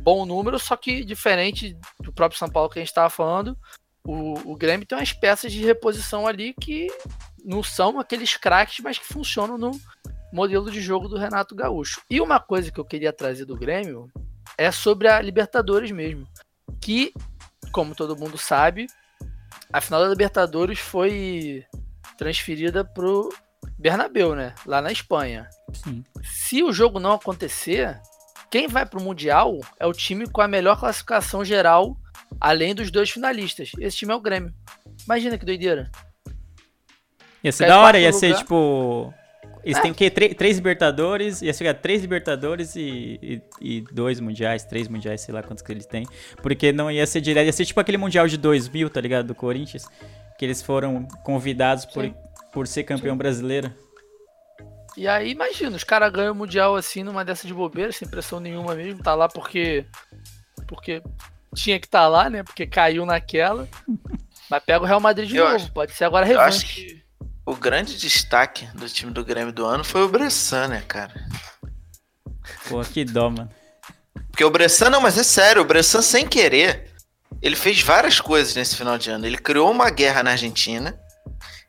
bom número, só que diferente do próprio São Paulo que a gente estava falando, o Grêmio tem umas peças de reposição ali que não são aqueles craques, mas que funcionam no modelo de jogo do Renato Gaúcho. E uma coisa que eu queria trazer do Grêmio é sobre a Libertadores mesmo, que, como todo mundo sabe, a final da Libertadores foi transferida pro Bernabéu, né? Lá na Espanha. Sim. Se o jogo não acontecer, quem vai pro Mundial é o time com a melhor classificação geral, além dos 2 finalistas. Esse time é o Grêmio. Imagina que doideira. Ia ser da hora, ia lugar. Ser tipo... Eles têm o quê? 3 Libertadores, ia chegar 3 Libertadores e 2 Mundiais, 3 Mundiais, sei lá quantos que eles têm. Porque não ia ser direto, ia ser tipo aquele Mundial de 2000, tá ligado? Do Corinthians, que eles foram convidados por ser campeão brasileiro. E aí, imagina, os caras ganham o Mundial assim, numa dessas de bobeira, sem pressão nenhuma mesmo, tá lá porque tinha que estar lá, né? Porque caiu naquela. Mas pega o Real Madrid de novo, pode ser agora revanche. O grande destaque do time do Grêmio do ano foi o Bressan, né, cara? Pô, que dó, mano. Porque o Bressan, não, mas é sério, o Bressan sem querer, ele fez várias coisas nesse final de ano. Ele criou uma guerra na Argentina,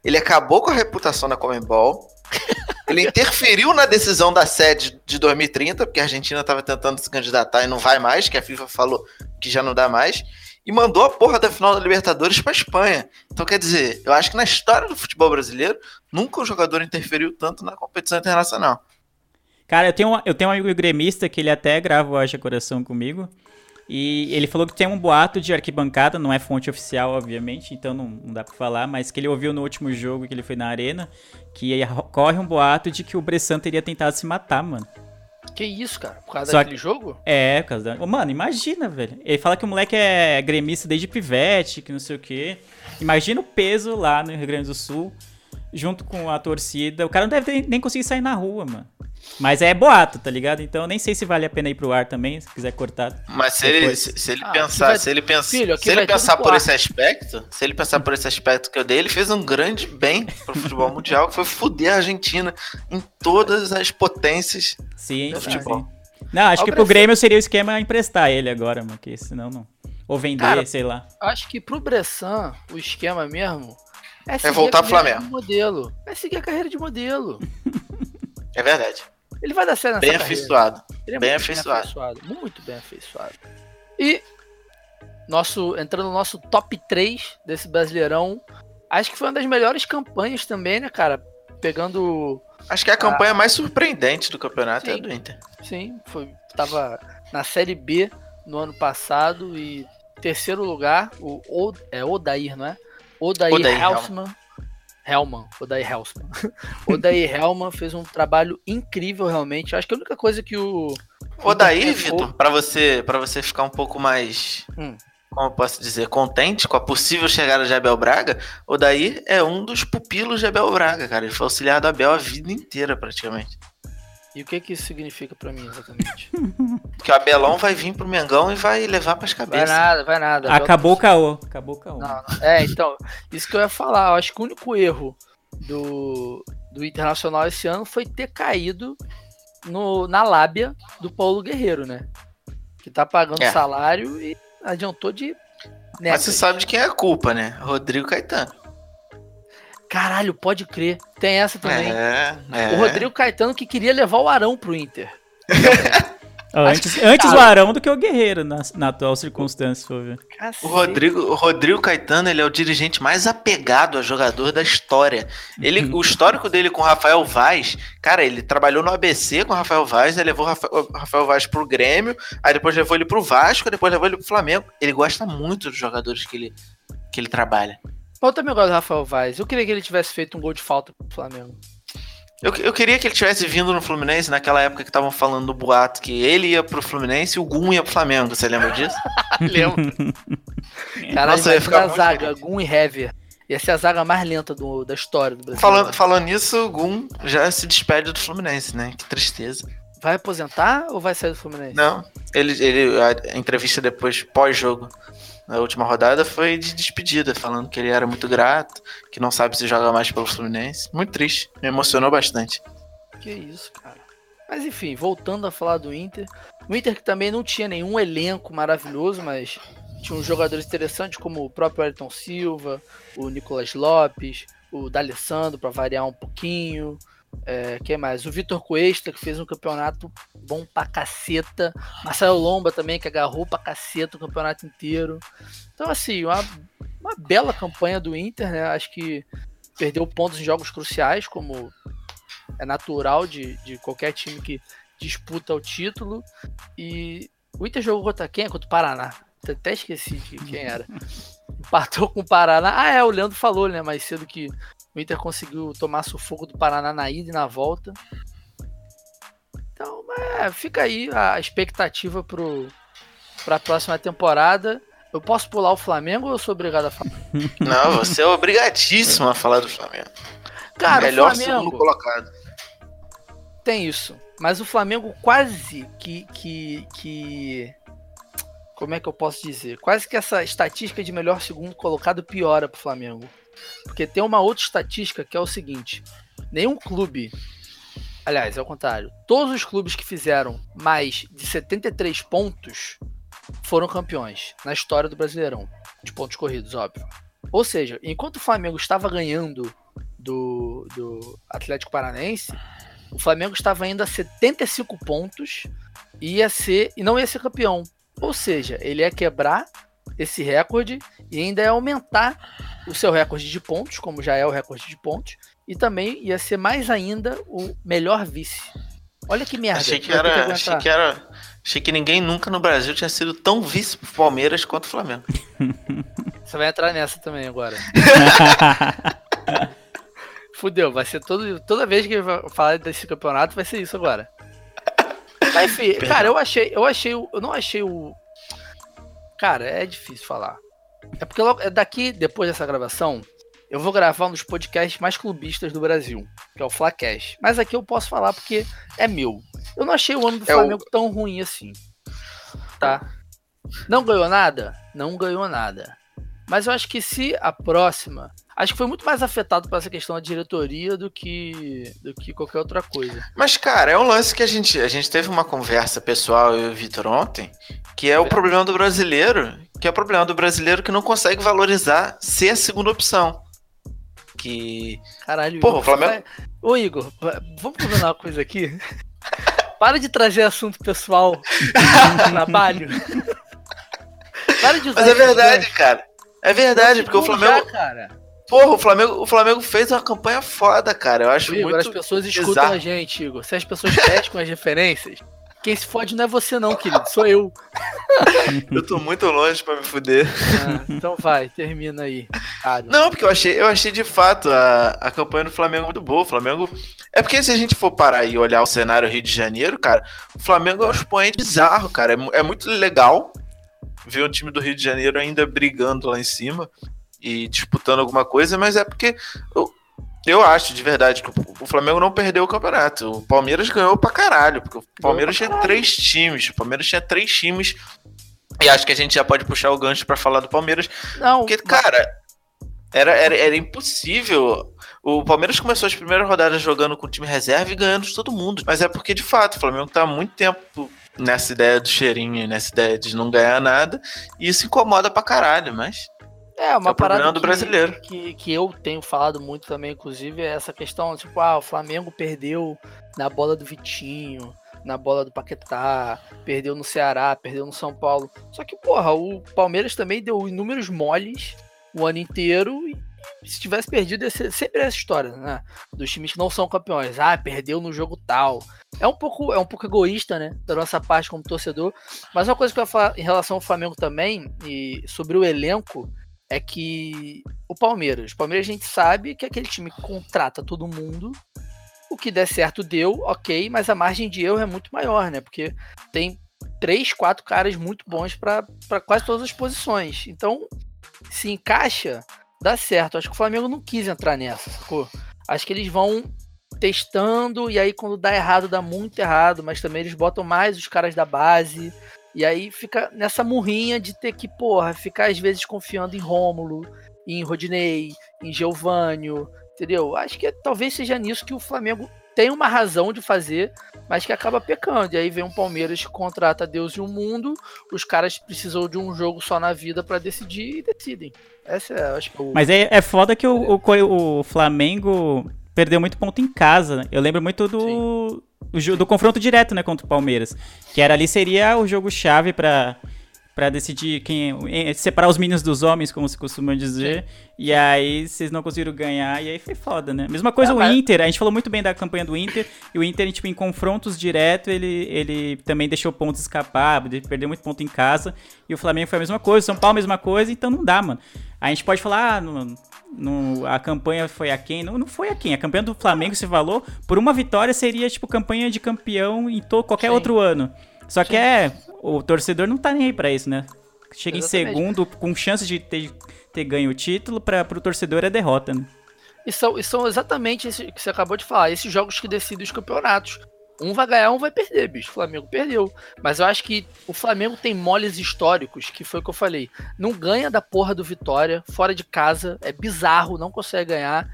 ele acabou com a reputação da Conmebol, ele interferiu na decisão da sede de 2030, porque a Argentina tava tentando se candidatar e não vai mais, que a FIFA falou que já não dá mais. E mandou a porra da final da Libertadores pra Espanha. Então, quer dizer, eu acho que na história do futebol brasileiro, nunca um jogador interferiu tanto na competição internacional. Cara, eu tenho um amigo gremista que ele até grava o Haja Coração comigo. E ele falou que tem um boato de arquibancada, não é fonte oficial, obviamente, então não dá pra falar, mas que ele ouviu no último jogo que ele foi na arena, que corre um boato de que o Bressan teria tentado se matar, mano. Que isso, cara? Por causa daquele jogo? É, por causa da... Mano, imagina, velho. Ele fala que o moleque é gremista desde pivete, que não sei o quê. Imagina o peso lá no Rio Grande do Sul, junto com a torcida. O cara não deve nem conseguir sair na rua, mano. Mas é boato, tá ligado? Então eu nem sei se vale a pena ir pro ar também, se quiser cortar. Mas se ele pensar por esse aspecto que eu dei, ele fez um grande bem pro futebol mundial, que foi foder a Argentina em todas as potências do futebol. Sim. Não, acho que pro Grêmio seria o esquema emprestar ele agora, mano, que senão não. Ou vender, cara, sei lá. Acho que pro Bressan, o esquema mesmo é voltar pro Flamengo. Modelo. É seguir a carreira de modelo. É verdade. Ele vai dar certo nessa carreira. Bem afeiçoado. Muito bem afeiçoado. E entrando no nosso top 3 desse Brasileirão, acho que foi uma das melhores campanhas também, né, cara? Pegando Acho que a campanha mais surpreendente do campeonato é a do Inter. Sim, tava na Série B no ano passado e terceiro lugar, Odair, não é? Odair Hellman. Odair Hellman fez um trabalho incrível, realmente. Acho que a única coisa que o... Odair, Vitor, pra você ficar um pouco mais... Como eu posso dizer, contente com a possível chegada de Abel Braga, o Daí é um dos pupilos de Abel Braga, cara. Ele foi auxiliar do Abel a vida inteira, praticamente. E o que isso significa pra mim, exatamente? Que o Abelão vai vir pro Mengão e vai levar pras cabeças. Vai nada. Acabou o caô. Não. É, então, isso que eu ia falar. Eu acho que o único erro do Internacional esse ano foi ter caído na lábia do Paulo Guerreiro, né? Que tá pagando salário e adiantou de... Mas você sabe de quem é a culpa, né? Rodrigo Caetano. Caralho, pode crer. Tem essa também. O Rodrigo Caetano que queria levar o Arão pro Inter. antes o Arão do que o Guerreiro, na atual circunstância. O Rodrigo Caetano, ele é o dirigente mais apegado a jogador da história. Ele, o histórico dele com o Rafael Vaz, cara, ele trabalhou no ABC com o Rafael Vaz, aí levou o Rafael Vaz pro Grêmio, aí depois levou ele pro Vasco, depois levou ele pro Flamengo. Ele gosta muito dos jogadores que ele trabalha. Eu também gosto do Rafael Vaz. Eu queria que ele tivesse feito um gol de falta pro Flamengo. Eu queria que ele tivesse vindo no Fluminense naquela época que estavam falando do boato que ele ia pro Fluminense e o Gum ia pro Flamengo. Você lembra disso? Lembro. Caralho, ia ficar a zaga, Gum e Hever. Ia ser a zaga mais lenta da história do Brasil. Falando nisso, o Gum já se despede do Fluminense, né? Que tristeza. Vai aposentar ou vai sair do Fluminense? Não. A entrevista depois, pós-jogo, na última rodada, foi de despedida, falando que ele era muito grato, que não sabe se joga mais pelo Fluminense. Muito triste, me emocionou bastante. Que isso, cara. Mas enfim, voltando a falar do Inter. O Inter que também não tinha nenhum elenco maravilhoso, mas tinha uns jogadores interessantes, como o próprio Ayrton Silva, o Nicolas Lopes, o D'Alessandro, pra variar um pouquinho. Quem mais? O Vitor Cuesta, que fez um campeonato bom pra caceta. Marcelo Lomba também, que agarrou pra caceta o campeonato inteiro. Então, assim, uma bela campanha do Inter, né? Acho que perdeu pontos em jogos cruciais, como é natural de qualquer time que disputa o título. E o Inter jogou contra quem? Contra o Paraná. Até esqueci de quem era. Empatou com o Paraná. O Leandro falou, né, mais cedo que o Inter conseguiu tomar sufoco do Paraná na ida e na volta. Então, fica aí a expectativa para a próxima temporada. Eu posso pular o Flamengo ou eu sou obrigado a falar? Não, você é obrigadíssimo a falar do Flamengo. Cara, melhor o Flamengo, segundo colocado. Tem isso. Mas o Flamengo quase que... Como é que eu posso dizer? Quase que essa estatística de melhor segundo colocado piora para o Flamengo. Porque tem uma outra estatística que é o seguinte: nenhum clube, aliás, é o contrário, todos os clubes que fizeram mais de 73 pontos foram campeões na história do Brasileirão, de pontos corridos, óbvio. Ou seja, enquanto o Flamengo estava ganhando do Atlético Paranaense, o Flamengo estava indo a 75 pontos e não ia ser campeão. Ou seja, ele ia quebrar esse recorde e ainda ia aumentar o seu recorde de pontos, como já é o recorde de pontos, e também ia ser mais ainda o melhor vice. Olha que merda. Achei que ninguém nunca no Brasil tinha sido tão vice pro Palmeiras quanto o Flamengo. Você vai entrar nessa também agora. Fudeu, vai ser toda vez que ele vai falar desse campeonato, vai ser isso agora. Mas enfim, cara, eu não achei o... Cara, é difícil falar. É porque daqui, depois dessa gravação, eu vou gravar um dos podcasts mais clubistas do Brasil, que é o Flacast. Mas aqui eu posso falar porque é meu. Eu não achei o ano do Flamengo tão ruim assim. Tá? Não ganhou nada? Não ganhou nada. Mas eu acho que se a próxima... Acho que foi muito mais afetado por essa questão da diretoria do que qualquer outra coisa. Mas, cara, é um lance que a gente teve uma conversa pessoal, eu e o Vitor, ontem, que é o problema do brasileiro, que não consegue valorizar ser a segunda opção. Que... Caralho, porra, Igor, o Flamengo... Ô, Igor, vamos combinar uma coisa aqui? Para de trazer assunto pessoal no trabalho. Para de usar... Mas é verdade, cara. É verdade, porque o Flamengo... Porra, o Flamengo fez uma campanha foda, cara. Eu acho, Igor, muito... As pessoas escutam a gente, Igor. Se as pessoas pescam as referências, quem se fode não é você não, querido. Sou eu. Eu tô muito longe pra me fuder. Ah, então vai, termina aí. Ah, não, porque eu achei de fato a campanha do Flamengo muito boa. O Flamengo... É porque se a gente for parar e olhar o cenário Rio de Janeiro, cara, o Flamengo é um expoente bizarro, cara. É muito legal ver o time do Rio de Janeiro ainda brigando lá em cima e disputando alguma coisa, mas é porque eu acho de verdade que o Flamengo não perdeu o campeonato. O Palmeiras ganhou pra caralho, porque o Palmeiras tinha três times. O Palmeiras tinha três times e acho que a gente já pode puxar o gancho pra falar do Palmeiras. Não, porque, cara, era impossível. O Palmeiras começou as primeiras rodadas jogando com o time reserva e ganhando de todo mundo, mas é porque de fato o Flamengo tá há muito tempo nessa ideia do cheirinho, nessa ideia de não ganhar nada, e isso incomoda pra caralho, mas... É, uma parada do brasileiro. Que eu tenho falado muito também, inclusive, é essa questão, tipo, o Flamengo perdeu na bola do Vitinho, na bola do Paquetá, perdeu no Ceará, perdeu no São Paulo. Só que, porra, o Palmeiras também deu inúmeros moles o ano inteiro, e se tivesse perdido, sempre essa história, né? Dos times que não são campeões. Perdeu no jogo tal. É um pouco egoísta, né? Da nossa parte como torcedor. Mas uma coisa que eu ia falar em relação ao Flamengo também, e sobre o elenco, é que o Palmeiras a gente sabe que é aquele time que contrata todo mundo, o que der certo deu, ok, mas a margem de erro é muito maior, né? Porque tem 3-4 caras muito bons para quase todas as posições, então se encaixa, dá certo. Acho que o Flamengo não quis entrar nessa, sacou? Acho que eles vão testando e aí quando dá errado, dá muito errado, mas também eles botam mais os caras da base. E aí fica nessa murrinha de ter que, ficar às vezes confiando em Rômulo, em Rodinei, em Geovânio, entendeu? Acho que talvez seja nisso que o Flamengo tem uma razão de fazer, mas que acaba pecando. E aí vem um Palmeiras que contrata Deus e o mundo, os caras precisam de um jogo só na vida pra decidir e decidem. Essa é, acho que Mas é foda que o Flamengo perdeu muito ponto em casa. Eu lembro muito do confronto direto, né, contra o Palmeiras, que era ali, seria o jogo-chave pra decidir separar os meninos dos homens, como se costuma dizer. Sim. E aí vocês não conseguiram ganhar, e aí foi foda, né? Mesma coisa Inter, a gente falou muito bem da campanha do Inter, e o Inter, tipo, em confrontos direto, ele também deixou pontos escapar, perdeu muito ponto em casa, e o Flamengo foi a mesma coisa, o São Paulo a mesma coisa, então não dá, mano. A gente pode falar, a campanha foi aquém, não foi aquém, a campanha do Flamengo, se falou, por uma vitória seria, tipo, campanha de campeão em qualquer outro ano. Só que o torcedor não tá nem aí pra isso, né? Chega Exatamente. Em segundo, com chance de ter ganho o título, pro torcedor é derrota, né? E são exatamente isso que você acabou de falar, esses jogos que decidem os campeonatos. Um vai ganhar, um vai perder, bicho. O Flamengo perdeu. Mas eu acho que o Flamengo tem moles históricos, que foi o que eu falei. Não ganha da porra do Vitória, fora de casa, é bizarro, não consegue ganhar.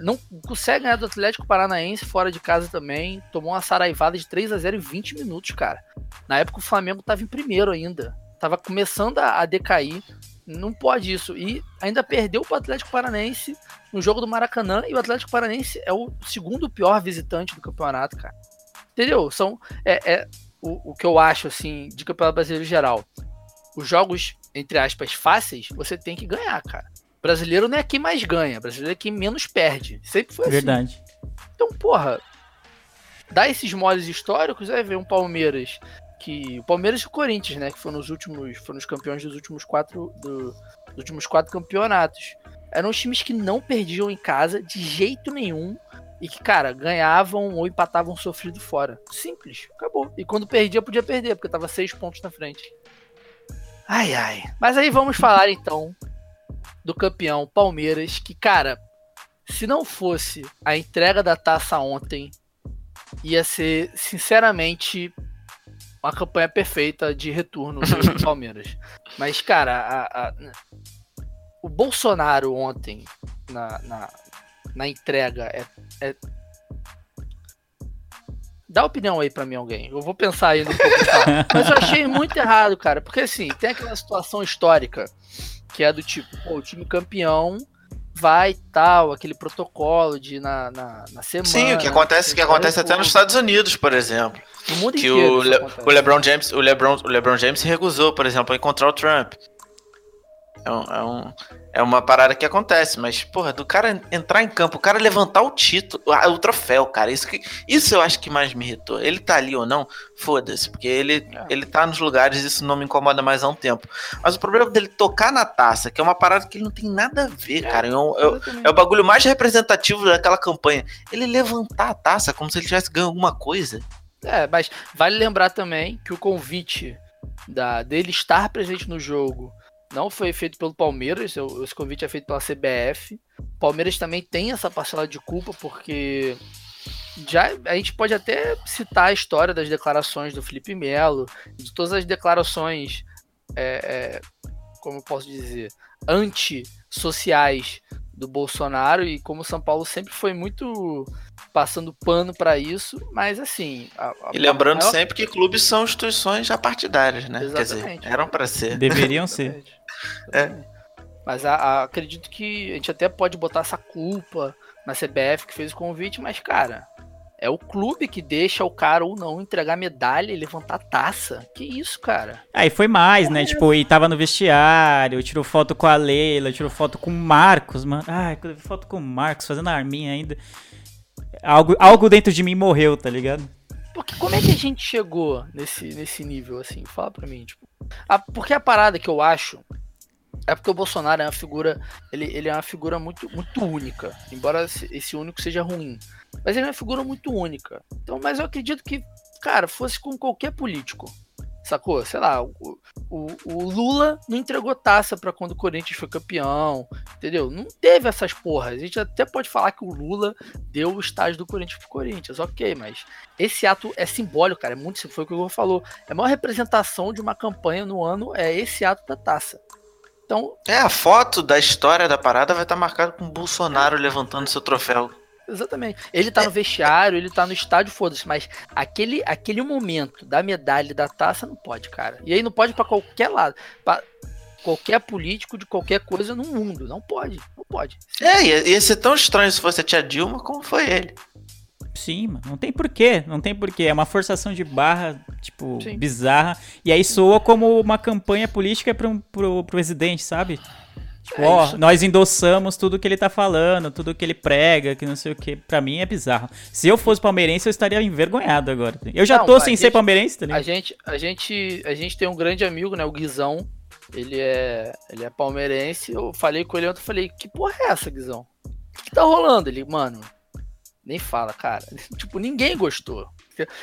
Não consegue ganhar do Atlético Paranaense fora de casa também. Tomou uma saraivada de 3-0 em 20 minutos, cara. Na época o Flamengo tava em primeiro ainda. Tava começando a decair. Não pode isso. E ainda perdeu pro Atlético Paranaense no jogo do Maracanã. E o Atlético Paranaense é o segundo pior visitante do campeonato, cara. Entendeu? O que eu acho, assim, de campeonato brasileiro em geral. Os jogos, entre aspas, fáceis, você tem que ganhar, cara. Brasileiro não é quem mais ganha, brasileiro é quem menos perde. Sempre foi assim. Verdade. Então, dá esses moles históricos, aí vem um Palmeiras, o Palmeiras e o Corinthians, né, que foram os campeões dos últimos quatro campeonatos. Eram os times que não perdiam em casa de jeito nenhum e que, cara, ganhavam ou empatavam sofrido fora. Simples, acabou. E quando perdia, podia perder, porque tava 6 pontos na frente. Ai, ai. Mas aí vamos falar, então, do campeão Palmeiras, que, cara, se não fosse a entrega da taça ontem, ia ser, sinceramente, uma campanha perfeita de retorno do Palmeiras. Mas, cara, o Bolsonaro ontem, na entrega, Dá opinião aí pra mim, alguém. Eu vou pensar aí no que eu vou falar. Mas eu achei muito errado, cara, porque, assim, tem aquela situação histórica que é do tipo, o time campeão vai tal, aquele protocolo de na semana. Sim, o que acontece, até nos Estados Unidos, por exemplo. No mundo que inteiro. O LeBron James se recusou, por exemplo, a encontrar o Trump. É um É uma parada que acontece, mas, porra, do cara entrar em campo, o cara levantar o título, o troféu, cara, isso eu acho que mais me irritou. Ele tá ali ou não, foda-se, porque ele tá nos lugares, isso não me incomoda mais há um tempo. Mas o problema dele tocar na taça, que é uma parada que ele não tem nada a ver, cara. É o bagulho mais representativo daquela campanha. Ele levantar a taça como se ele tivesse ganho alguma coisa. É, mas vale lembrar também que o convite dele estar presente no jogo não foi feito pelo Palmeiras, esse convite é feito pela CBF. O Palmeiras também tem essa parcela de culpa, porque já a gente pode até citar a história das declarações do Felipe Melo, de todas as declarações, como eu posso dizer, antissociais do Bolsonaro, e como o São Paulo sempre foi muito passando pano para isso, mas assim... E lembrando sempre que clubes são instituições apartidárias, né? Exatamente. Quer dizer, eram para ser. Deveriam ser. Mas acredito que a gente até pode botar essa culpa na CBF que fez o convite, mas, cara, é o clube que deixa o cara ou não entregar medalha e levantar taça. Que isso, cara? Aí foi mais, né? Tipo, ele tava no vestiário, tirou foto com a Leila, tirou foto com o Marcos, mano. Ai, foto com o Marcos, fazendo a arminha ainda. Algo dentro de mim morreu, tá ligado? Porque como é que a gente chegou nesse nível, assim? Fala pra mim, tipo... porque a parada que eu acho... É porque o Bolsonaro é uma figura... Ele é uma figura muito, muito única. Embora esse único seja ruim. Mas ele é uma figura muito única. Então, mas eu acredito que, cara, fosse com qualquer político. Sacou? Sei lá, o Lula não entregou taça pra quando o Corinthians foi campeão, entendeu? Não teve essas porras. A gente até pode falar que o Lula deu o estádio do Corinthians pro Corinthians, ok, mas esse ato é simbólico, cara, é muito, foi o que o Igor falou. É a maior representação de uma campanha no ano, é esse ato da taça. Então, a foto da história da parada vai estar marcada com o Bolsonaro levantando seu troféu. Exatamente. Ele tá no vestiário, ele tá no estádio, foda-se, mas aquele momento da medalha e da taça não pode, cara. E aí não pode pra qualquer lado, pra qualquer político de qualquer coisa no mundo. Não pode, não pode. Sim. Ia ser tão estranho se fosse a tia Dilma como foi ele. Sim, mano. Não tem porquê, não tem porquê. É uma forçação de barra, tipo, sim, bizarra. E aí soa como uma campanha política pro presidente, sabe? Tipo, nós endossamos tudo que ele tá falando, tudo que ele prega, que não sei o que. Pra mim é bizarro. Se eu fosse palmeirense, eu estaria envergonhado agora. Eu já tô sem ser palmeirense, tá ligado? A gente tem um grande amigo, né? O Guizão. Ele é palmeirense. Eu falei com ele ontem, eu falei, que porra é essa, Guizão? O que tá rolando? Ele, mano, nem fala, cara. Tipo, ninguém gostou.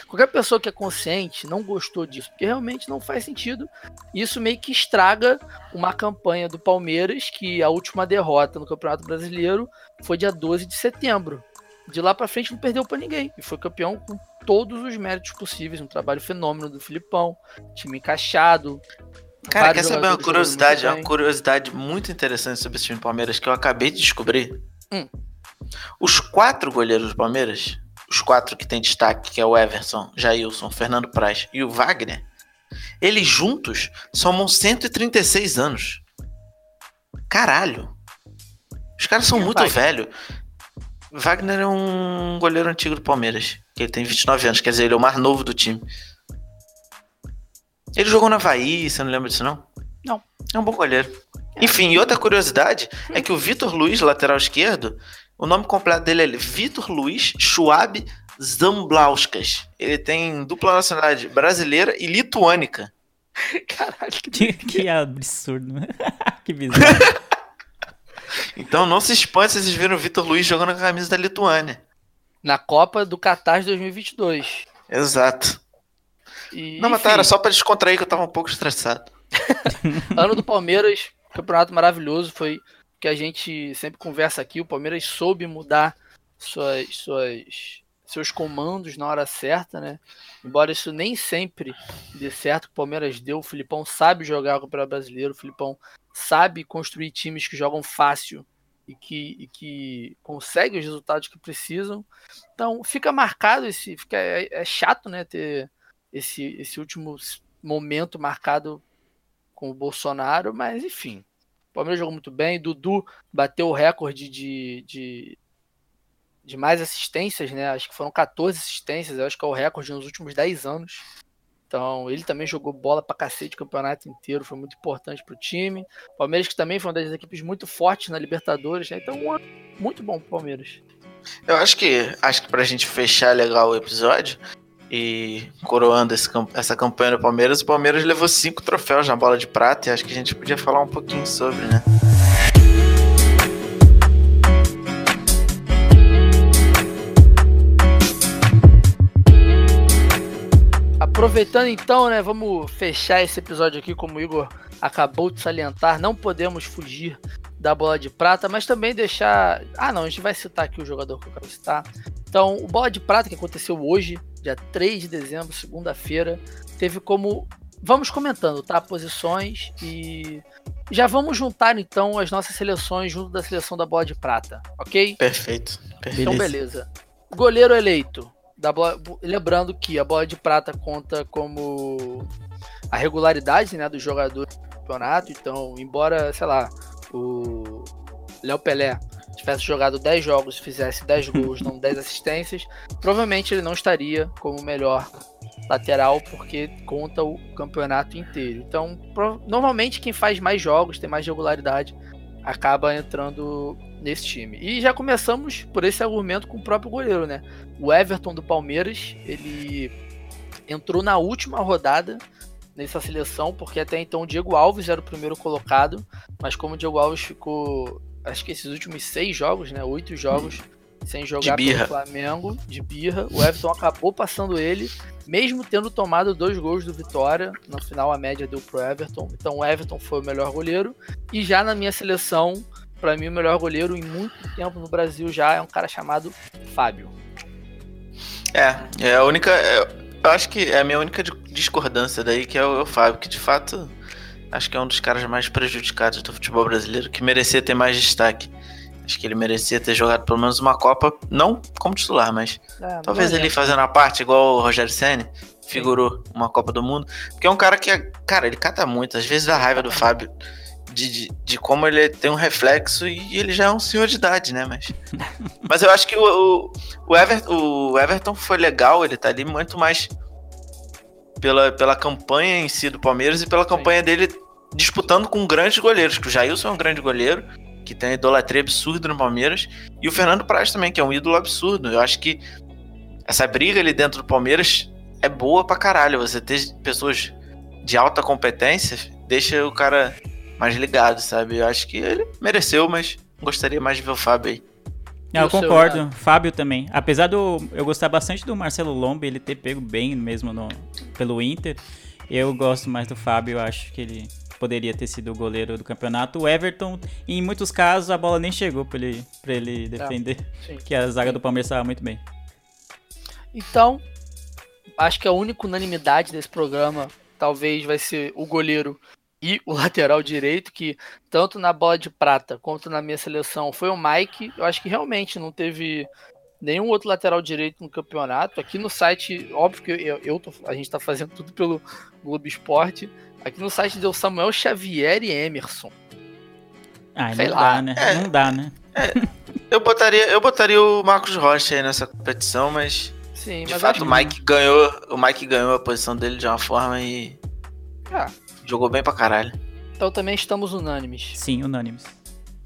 Qualquer pessoa que é consciente não gostou disso, porque realmente não faz sentido. Isso meio que estraga uma campanha do Palmeiras, que a última derrota no Campeonato Brasileiro foi dia 12 de setembro. De lá pra frente não perdeu pra ninguém, e foi campeão com todos os méritos possíveis, um trabalho fenômeno do Filipão, time encaixado. Cara, quer saber uma curiosidade muito interessante sobre esse time do Palmeiras, que eu acabei de descobrir? Os 4 goleiros do Palmeiras... Os 4 que tem destaque, que é o Everson, Jailson, Fernando Praz e o Wagner, eles juntos somam 136 anos. Caralho! Os caras são muito velhos. Wagner é um goleiro antigo do Palmeiras, que ele tem 29 anos, quer dizer, ele é o mais novo do time. Ele jogou no Havaí, você não lembra disso, não? Não. É um bom goleiro. Enfim, e outra curiosidade é que o Vitor Luiz, lateral esquerdo, o nome completo dele é Vitor Luiz Schwab Zamblauskas. Ele tem dupla nacionalidade brasileira e lituânica. Caralho, que absurdo, né? Que bizarro. Então não se espante se vocês viram o Vitor Luiz jogando a camisa da Lituânia. Na Copa do Catar de 2022. Exato. E, não, mas tá, era só pra descontrair que eu tava um pouco estressado. Ano do Palmeiras, campeonato maravilhoso, foi... que a gente sempre conversa aqui, o Palmeiras soube mudar seus comandos na hora certa, né? Embora isso nem sempre dê certo, o Palmeiras deu, o Filipão sabe jogar o Campeonato Brasileiro, o Filipão sabe construir times que jogam fácil e que conseguem os resultados que precisam. Então fica marcado, é chato, né, ter esse último momento marcado com o Bolsonaro, mas enfim... O Palmeiras jogou muito bem, Dudu bateu o recorde de mais assistências, né? Acho que foram 14 assistências, eu acho que é o recorde nos últimos 10 anos. Então, ele também jogou bola pra cacete o campeonato inteiro, foi muito importante pro time. O Palmeiras, que também foi uma das equipes muito fortes na Libertadores, né? Então, um ano muito bom pro Palmeiras. Eu acho que pra gente fechar legal o episódio, e coroando essa campanha do Palmeiras, o Palmeiras levou 5 troféus na bola de prata, e acho que a gente podia falar um pouquinho sobre, né? Aproveitando então, né, vamos fechar esse episódio aqui, como o Igor acabou de salientar, não podemos fugir da bola de prata, mas também deixar... Ah não, a gente vai citar aqui o jogador que eu quero citar. Então, o bola de prata que aconteceu hoje, dia 3 de dezembro, segunda-feira, teve como... Vamos comentando, tá? Posições e... Já vamos juntar então as nossas seleções junto da seleção da bola de prata, ok? Perfeito. Então, beleza. Goleiro eleito. Lembrando que a bola de prata conta como a regularidade, né, do jogador do campeonato. Então, embora, sei lá, o Léo Pelé tivesse jogado 10 jogos e fizesse 10 gols, não 10 assistências, provavelmente ele não estaria como o melhor lateral, porque conta o campeonato inteiro. Então, normalmente quem faz mais jogos, tem mais regularidade, acaba entrando nesse time. E já começamos por esse argumento com o próprio goleiro, né? O Everton do Palmeiras, ele entrou na última rodada nessa seleção, porque até então o Diego Alves era o primeiro colocado, mas como o Diego Alves ficou, acho que esses últimos 6 jogos, né? 8 jogos sem jogar pelo Flamengo, de birra, o Everton acabou passando ele, mesmo tendo tomado 2 gols do Vitória. No final a média deu pro Everton, então o Everton foi o melhor goleiro. E já na minha seleção, para mim, o melhor goleiro em muito tempo no Brasil já é um cara chamado Fábio. É a única... Eu acho que é a minha única discordância daí, que é o Fábio, que de fato acho que é um dos caras mais prejudicados do futebol brasileiro, que merecia ter mais destaque. Acho que ele merecia ter jogado pelo menos uma Copa, não como titular, mas talvez ele fazendo a parte, igual o Rogério Ceni, figurou uma Copa do Mundo. Porque é um cara que, cara, ele cata muito. Às vezes dá raiva do Fábio de como ele tem um reflexo, e ele já é um senhor de idade, né? Mas eu acho que o Everton foi legal, ele tá ali muito mais pela campanha em si do Palmeiras e pela campanha dele disputando com grandes goleiros, que o Jailson é um grande goleiro, que tem uma idolatria absurda no Palmeiras, e o Fernando Praz também, que é um ídolo absurdo. Eu acho que essa briga ali dentro do Palmeiras é boa pra caralho. Você ter pessoas de alta competência deixa o cara mais ligado, sabe? Eu acho que ele mereceu, mas gostaria mais de ver o Fábio aí. Não, eu concordo. Seu, né? Fábio também. Apesar do... Eu gostar bastante do Marcelo Lomba, ele ter pego bem mesmo pelo Inter, eu gosto mais do Fábio. Eu acho que ele poderia ter sido o goleiro do campeonato. O Everton, em muitos casos, a bola nem chegou pra ele defender, que a zaga do Palmeiras estava muito bem. Então, acho que a única unanimidade desse programa talvez vai ser o goleiro e o lateral direito, que tanto na bola de prata quanto na minha seleção foi o Mike. Eu acho que realmente não teve nenhum outro lateral direito no campeonato. Aqui no site, óbvio que a gente tá fazendo tudo pelo Globo Esporte. Aqui no site deu Samuel Xavier e Emerson. Ah, não dá, né? Não dá, né? Eu botaria o Marcos Rocha aí nessa competição, mas... Sim, de fato, o Mike ganhou a posição dele de uma forma e... Jogou bem pra caralho. Então também estamos unânimes. Sim, unânimes.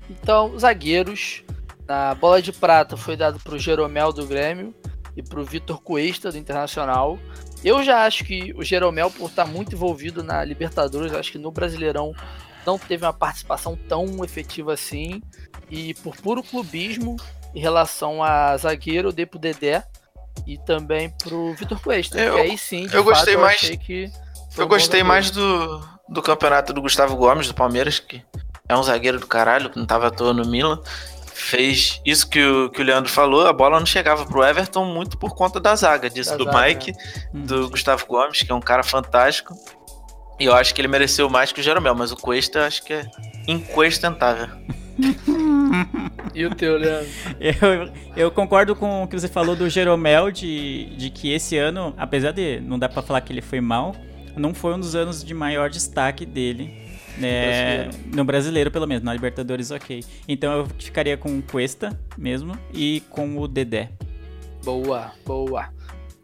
Então, zagueiros. Na bola de prata foi dado pro Jeromel do Grêmio e pro Vitor Cuesta do Internacional. Eu já acho que o Jeromel, por estar muito envolvido na Libertadores, acho que no Brasileirão não teve uma participação tão efetiva assim. E por puro clubismo em relação a zagueiro, eu dei pro Dedé e também pro Vitor Cuesta. Eu gostei mais do campeonato do Gustavo Gomes do Palmeiras, que é um zagueiro do caralho, que não tava à toa no Milan. Fez isso que o Leandro falou, a bola não chegava pro Everton muito por conta da zaga, Mike, do Gustavo Gomes, que é um cara fantástico. E eu acho que ele mereceu mais que o Jeromel, mas o Cuesta eu acho que é inquestionável. E o teu, Leandro? Eu concordo com o que você falou do Jeromel, de que esse ano, apesar de não dá pra falar que ele foi mal, não foi um dos anos de maior destaque dele. Né? No Brasileiro, pelo menos. Na Libertadores, ok. Então eu ficaria com o Cuesta mesmo e com o Dedé. Boa, boa.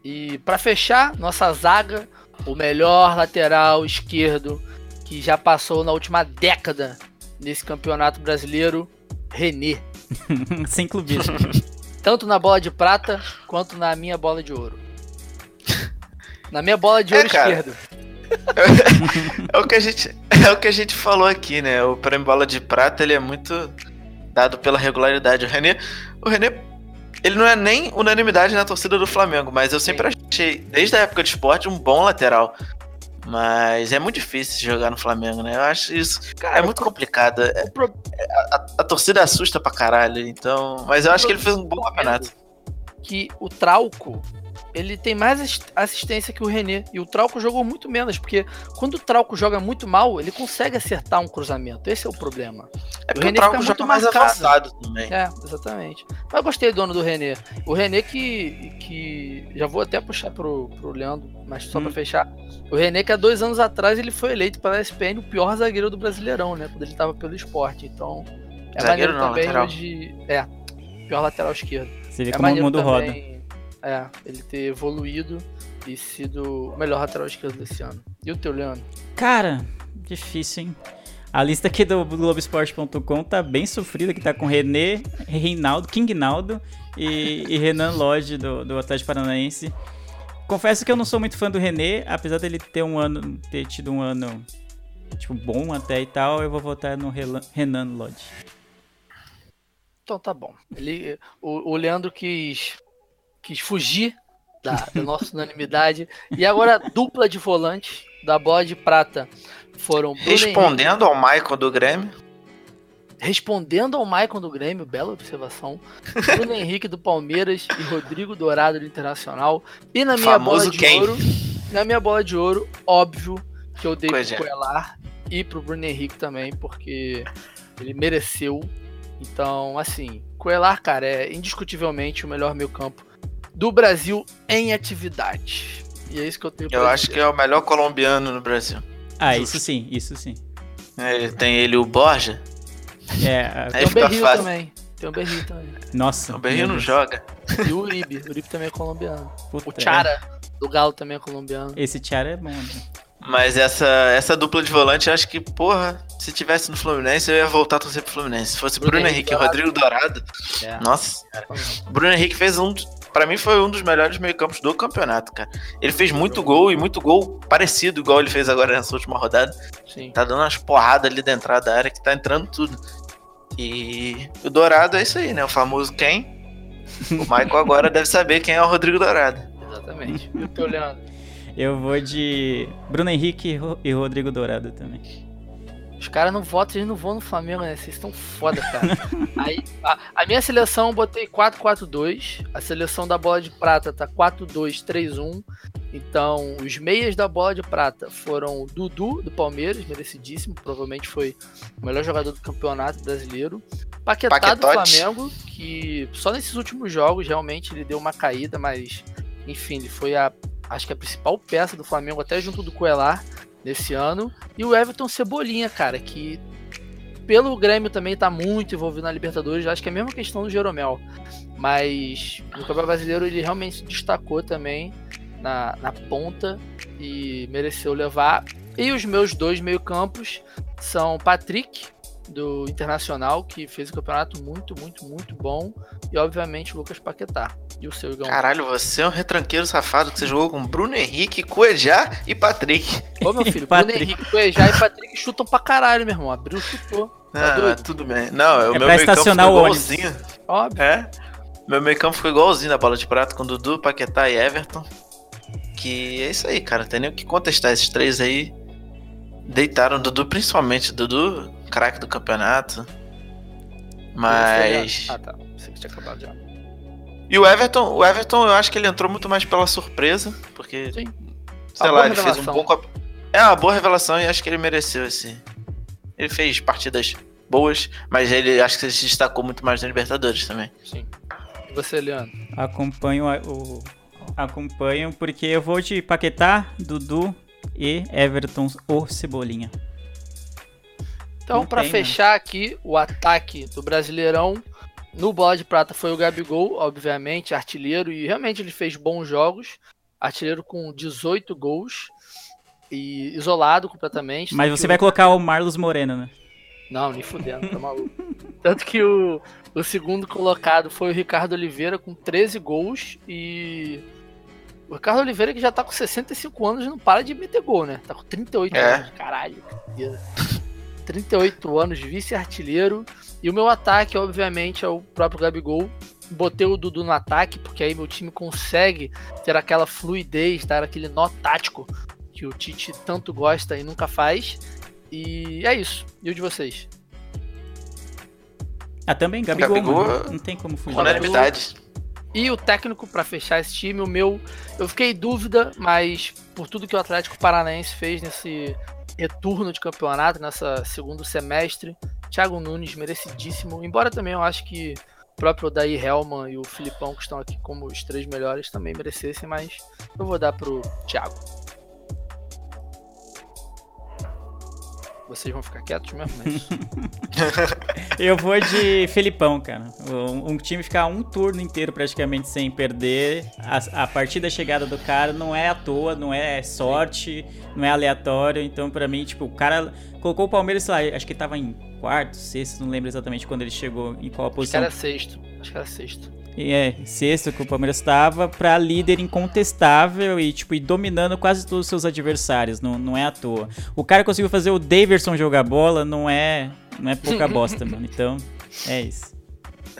E pra fechar, nossa zaga, o melhor lateral esquerdo que já passou na última década nesse Campeonato Brasileiro, Nenê. Sem clubismo. Tanto na bola de prata quanto na minha bola de ouro. Na minha bola de ouro esquerdo. É o que a gente falou aqui, né? O prêmio bola de prata, ele é muito dado pela regularidade. O Nenê, ele não é nem unanimidade na torcida do Flamengo, mas eu sempre achei, desde a época de Sport, um bom lateral. Mas é muito difícil jogar no Flamengo, né? Eu acho isso, cara, é muito complicado. A torcida assusta pra caralho, então... Mas eu acho que ele fez um bom campeonato. Que o Trauco, ele tem mais assistência que o Nenê. E o Trauco jogou muito menos, porque quando o Trauco joga muito mal, ele consegue acertar um cruzamento. Esse é o problema. É porque o Trauco joga mais avançado também. É, exatamente. Mas eu gostei do ano do Nenê. O Nenê que já vou até puxar pro Leandro, mas só pra fechar. O Nenê que há 2 anos atrás ele foi eleito pela ESPN o pior zagueiro do Brasileirão, né? Quando ele tava pelo Sport. Então, é zagueiro maneiro não, também lateral. Hoje... É, pior lateral esquerdo. Você vê como o mundo roda. É, ele ter evoluído e sido o melhor lateral esquerdo desse ano. E o teu, Leandro? Cara, difícil, hein? A lista aqui do Globoesporte.com tá bem sofrida, que tá com Nenê, Reinaldo, Kingnaldo e Renan Lodge do Atlético Paranaense. Confesso que eu não sou muito fã do Nenê, apesar dele ter tido um ano tipo, bom até e tal, eu vou votar no Renan Lodge. Então tá bom. O Leandro quis fugir da nossa unanimidade. E agora a dupla de volantes da bola de prata foram... Respondendo ao Maicon do Grêmio. Respondendo ao Maicon do Grêmio, bela observação. Bruno Henrique do Palmeiras e Rodrigo Dourado do Internacional. E na minha bola de ouro, óbvio que eu dei pro Coelar e pro Bruno Henrique também, porque ele mereceu. Então, assim, Coelar, cara, é indiscutivelmente o melhor meio-campo do Brasil em atividade. E é isso que eu tenho pra dizer. Eu acho que é o melhor colombiano no Brasil. Ah, justo. Isso sim. É, tem ele o Borja. É, aí tem o Berril fácil. Também. Tem o Berril também. Nossa. O Berril não joga. E o Uribe. O Uribe também é colombiano. Puta, o Chara do Galo também é colombiano. Esse Chara é bom, né? Mas essa dupla de volante, eu acho que, porra, se tivesse no Fluminense, eu ia voltar a torcer pro Fluminense. Se fosse Bruno Henrique e Rodrigo Dourado. É. Nossa, cara. Bruno Henrique fez pra mim foi um dos melhores meio-campos do campeonato, cara. Ele fez muito gol e muito gol parecido, igual ele fez agora nessa última rodada. Sim. Tá dando umas porradas ali da entrada da área que tá entrando tudo. E o Dourado é isso aí, né? O famoso quem? O Maicon agora deve saber quem é o Rodrigo Dourado. Exatamente. E o teu, Leandro? Eu vou de Bruno Henrique e Rodrigo Dourado também. Os caras não votam, eles não vão no Flamengo, né? Vocês estão foda, cara. Aí, a minha seleção eu botei 4-4-2. A seleção da bola de prata tá 4-2-3-1. Então, os meias da bola de prata foram o Dudu, do Palmeiras, merecidíssimo. Provavelmente foi o melhor jogador do Campeonato Brasileiro. Paquetá do Flamengo, que só nesses últimos jogos realmente ele deu uma caída, mas enfim, ele foi acho que a principal peça do Flamengo, até junto do Coelar, nesse ano. E o Everton Cebolinha, cara, que pelo Grêmio também tá muito envolvido na Libertadores. Acho que é a mesma questão do Jeromel. Mas no Campeonato Brasileiro ele realmente se destacou também na ponta e mereceu levar. E os meus 2 meio-campos são Patrick, do Internacional, que fez um campeonato muito, muito, muito bom. E, obviamente, o Lucas Paquetá. E o seu Igão. Caralho, você é um retranqueiro safado que você jogou com Bruno Henrique, Cuejá e Patrick. Ô, meu filho, Bruno Henrique, Cuejá e Patrick chutam pra caralho, meu irmão. Abriu, chutou. Tá doido? Tudo bem. Não, o meu meio-campo ficou igualzinho. Óbvio. É. Meu meio-campo ficou igualzinho na bola de prata com Dudu, Paquetá e Everton. Que é isso aí, cara. Tem nem o que contestar. Esses 3 aí deitaram o Dudu, principalmente. Dudu, craque do campeonato. Mas... Ah, tá. Você que tinha acabado já. E o Everton, eu acho que ele entrou muito mais pela surpresa, porque, sim, sei lá, ele fez um bom... É uma boa revelação e acho que ele mereceu esse... Ele fez partidas boas, mas ele acho que ele se destacou muito mais na Libertadores também. Sim. E você, Leandro? Acompanho porque eu vou de Paquetá, Dudu e Everton ou Cebolinha. Então, para fechar aqui o ataque do Brasileirão, no bola de prata foi o Gabigol, obviamente, artilheiro, e realmente ele fez bons jogos. artilheiro com 18 gols e isolado completamente. Mas você vai colocar o Marlos Moreno, né? Não, nem fudendo, tá maluco. Tanto que o segundo colocado foi o Ricardo Oliveira com 13 gols e... O Ricardo Oliveira, que já tá com 65 anos, não para de meter gol, né? Tá com 38 anos, caralho. 38 anos, vice-artilheiro. E o meu ataque, obviamente, é o próprio Gabigol. Botei o Dudu no ataque, porque aí meu time consegue ter aquela fluidez, dar aquele nó tático que o Tite tanto gosta e nunca faz. E é isso. E o de vocês? Ah, também Gabigol mano, não tem como fugir. Unanimidade. E o técnico, pra fechar esse time, o meu... Eu fiquei em dúvida, mas por tudo que o Atlético Paranaense fez nesse retorno de campeonato, nessa segundo semestre, Thiago Nunes, merecidíssimo. Embora também eu acho que o próprio Odair Hellman e o Filipão, que estão aqui como os três melhores, também merecessem, mas eu vou dar pro Thiago. Vocês vão ficar quietos mesmo, mas... Eu vou de Felipão, cara. Um time ficar um turno inteiro praticamente sem perder. A partir da chegada do cara não é à toa, não é sorte, não é aleatório. Então, pra mim, tipo, o cara colocou o Palmeiras, sei lá, acho que ele tava em quarto, sexto, não lembro exatamente quando ele chegou, em qual a posição. Acho que era sexto. Sexto que o Palmeiras estava, pra líder incontestável e dominando quase todos os seus adversários, não é à toa. O cara conseguiu fazer o Daverson jogar bola, não é pouca bosta, mano. Então, é isso.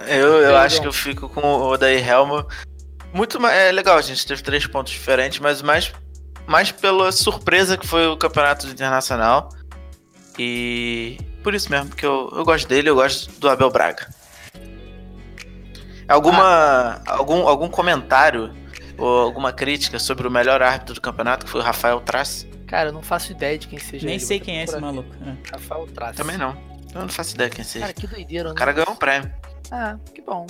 Eu acho que eu fico com o Odair Helmo. Muito mais, é legal, a gente teve 3 pontos diferentes, mas mais pela surpresa que foi o Campeonato Internacional. E por isso mesmo, porque eu gosto dele, eu gosto do Abel Braga. Algum comentário ou alguma crítica sobre o melhor árbitro do campeonato, que foi o Rafael Traz? Cara, eu não faço ideia de quem seja. Nem ele. Sei quem é esse maluco. Rafael Traz. Também não. Eu não faço ideia de quem seja. Cara, que doideira. O cara ganhou um prêmio. Ah, que bom.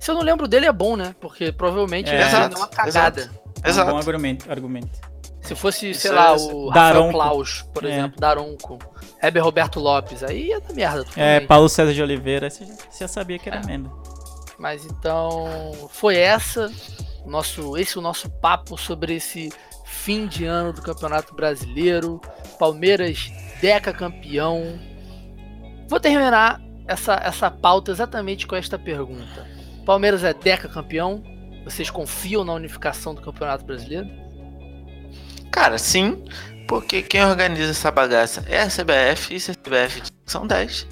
Se eu não lembro dele é bom, né? Porque provavelmente ele deu uma cagada. Exato. Um bom argumento. Se fosse, sei lá, o Rafael Klaus, por exemplo, Daronco, Heber Roberto Lopes, aí é da merda. Paulo César de Oliveira, você já sabia que era merda. Mas então, foi esse o nosso papo sobre esse fim de ano do Campeonato Brasileiro. Palmeiras decacampeão. Vou terminar essa pauta exatamente com esta pergunta. Palmeiras é decacampeão? Vocês confiam na unificação do Campeonato Brasileiro? Cara, sim, porque quem organiza essa bagaça é a CBF, e se a CBF... São 10,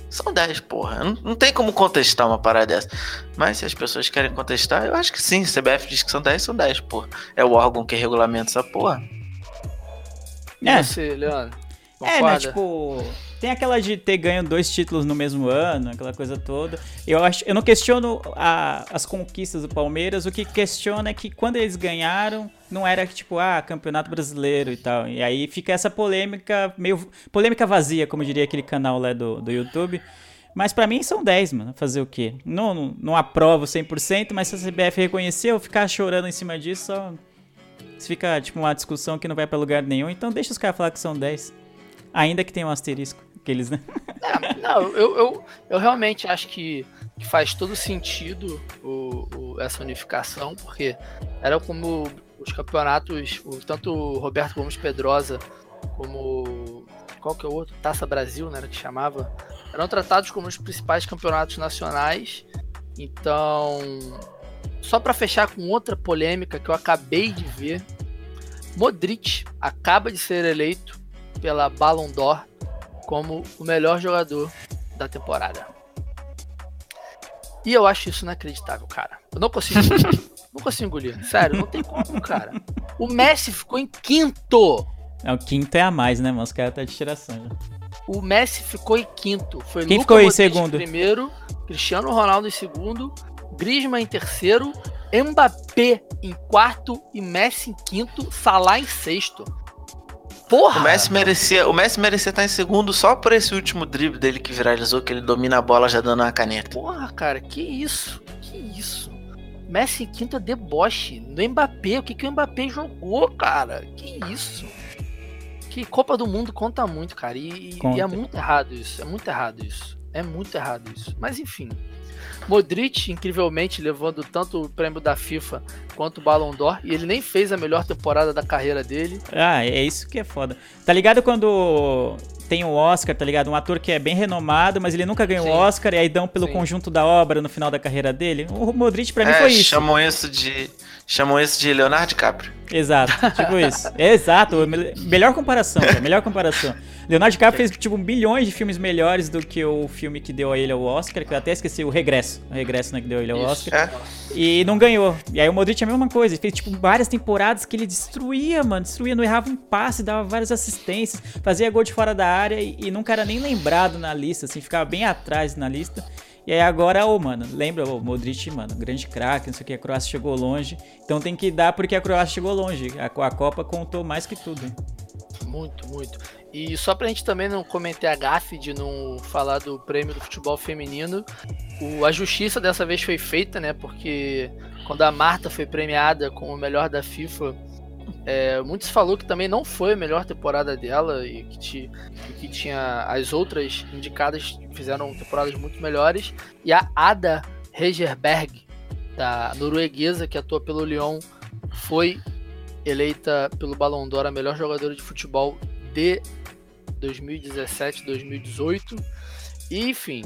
porra. Não tem como contestar uma parada dessa. Mas se as pessoas querem contestar, eu acho que sim. A CBF diz que são 10, porra. É o órgão que regulamenta essa porra. E você, Leandro? Concorda? Né, tem aquela de ter ganho 2 títulos no mesmo ano, aquela coisa toda. Eu não questiono as conquistas do Palmeiras, o que questiona é que quando eles ganharam, não era Campeonato Brasileiro e tal. E aí fica essa polêmica, meio polêmica vazia, como diria aquele canal lá do YouTube. Mas pra mim são 10, mano, fazer o quê? Não aprovo 100%, mas se a CBF reconheceu, ficar chorando em cima disso, só fica uma discussão que não vai pra lugar nenhum. Então deixa os caras falar que são 10. Ainda que tenha um asterisco, aqueles, né? Eu realmente acho que faz todo sentido essa unificação, porque era como os campeonatos, tanto o Roberto Gomes Pedrosa como qual que é o outro? Taça Brasil, né, era que chamava, eram tratados como os principais campeonatos nacionais. Então, só para fechar com outra polêmica que eu acabei de ver, Modric acaba de ser eleito pela Ballon d'Or como o melhor jogador da temporada. E eu acho isso inacreditável, cara. Eu não consigo engolir. Sério, não tem como, cara. O Messi ficou em quinto. O quinto é a mais, né, mano? Os caras tá de tiração. O Messi ficou em quinto. Foi quem ficou em segundo? Primeiro, Cristiano Ronaldo em segundo, Griezmann em terceiro, Mbappé em quarto e Messi em quinto, Salah em sexto. Porra! O Messi merecia estar em segundo só por esse último drible dele que viralizou, que ele domina a bola já dando uma caneta. Porra, cara, que isso? Messi em quinto é deboche. No Mbappé, o que o Mbappé jogou, cara? Que isso? Que Copa do Mundo conta muito, cara, e é muito errado isso, Mas enfim, Modric, incrivelmente, levando tanto o prêmio da FIFA quanto o Ballon d'Or, e ele nem fez a melhor temporada da carreira dele. Ah, é isso que é foda. Tá ligado quando tem o Oscar, tá ligado? Um ator que é bem renomado, mas ele nunca ganhou o Oscar, e aí dão pelo conjunto da obra no final da carreira dele? O Modric pra mim foi isso. Chamam isso de Leonardo DiCaprio. Exato, tipo isso. Exato, melhor comparação, cara, melhor comparação. Leonardo DiCaprio fez, tipo, bilhões de filmes melhores do que o filme que deu a ele ao Oscar, que eu até esqueci, o Regresso, né, que deu a ele ao Oscar, e não ganhou. E aí o Modric é a mesma coisa, ele fez, tipo, várias temporadas que ele destruía, não errava um passe, dava várias assistências, fazia gol de fora da área e nunca era nem lembrado na lista, assim, ficava bem atrás na lista. E aí agora, lembra, Modric, grande craque, não sei o que, a Croácia chegou longe, então tem que dar porque a Croácia chegou longe, a Copa contou mais que tudo. Muito, muito. E só pra gente também não cometer a gafe de não falar do prêmio do futebol feminino, a justiça dessa vez foi feita, né, porque quando a Marta foi premiada como o melhor da FIFA, muitos falou que também não foi a melhor temporada dela e que tinha as outras indicadas fizeram temporadas muito melhores, e a Ada Hegerberg, da norueguesa que atua pelo Lyon, foi eleita pelo Ballon d'Or a melhor jogadora de futebol de 2017-2018, e enfim,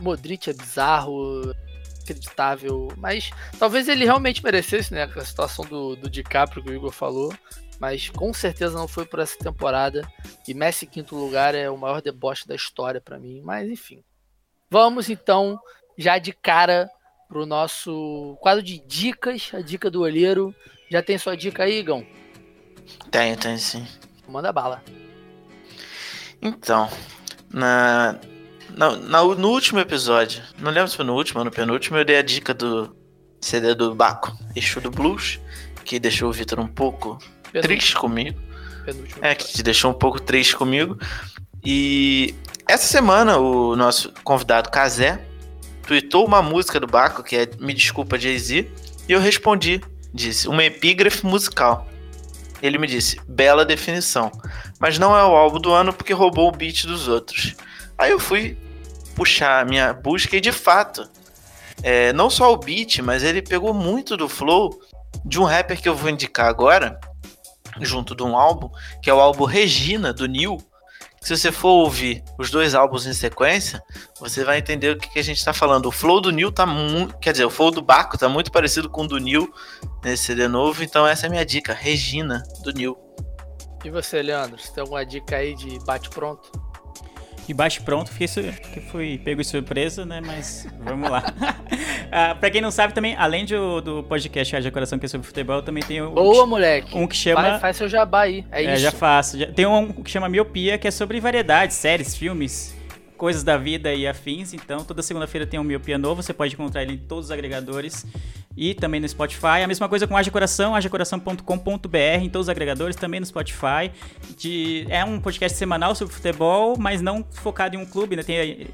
Modric é bizarro, acreditável, mas talvez ele realmente merecesse, né, a situação do DiCaprio que o Igor falou, mas com certeza não foi por essa temporada, e Messi em quinto lugar é o maior deboche da história pra mim, mas enfim. Vamos então, já de cara, pro nosso quadro de dicas, a dica do olheiro. Já tem sua dica aí, Igão? Tenho sim. Manda bala. Então, no último episódio, não lembro se foi no último ou no penúltimo, eu dei a dica do CD do Baco, Exu do Blues, que deixou o Vitor um pouco triste comigo. Que te deixou um pouco triste comigo. E essa semana o nosso convidado Kazé tweetou uma música do Baco, que é Me Desculpa Jay-Z, e eu respondi, disse, uma epígrafe musical. Ele me disse, bela definição, mas não é o álbum do ano porque roubou o beat dos outros. Aí eu fui puxar a minha busca e, de fato, não só o beat, mas ele pegou muito do flow de um rapper que eu vou indicar agora, junto de um álbum, que é o álbum Regina, do Nil. Se você for ouvir os dois álbuns em sequência, você vai entender o que a gente tá falando. O flow do Nil tá muito... Quer dizer, o flow do Baco tá muito parecido com o do Nil nesse CD novo, então essa é a minha dica, Regina, do Nil. E você, Leandro, você tem alguma dica aí de bate-pronto? De baixo pronto, porque fui pego de surpresa, né? Mas vamos lá. Pra quem não sabe também, além do podcast Haja Coração, que é sobre futebol, também tem um que chama... Faz seu jabá aí, isso. Já faço. Tem um que chama Miopia, que é sobre variedades, séries, filmes, coisas da vida e afins. Então, toda segunda-feira tem um Miopia novo, você pode encontrar ele em todos os agregadores e também no Spotify. A mesma coisa com Haja Coração, hajacoração.com.br, em todos os agregadores, também no Spotify. É um podcast semanal sobre futebol, mas não focado em um clube, né?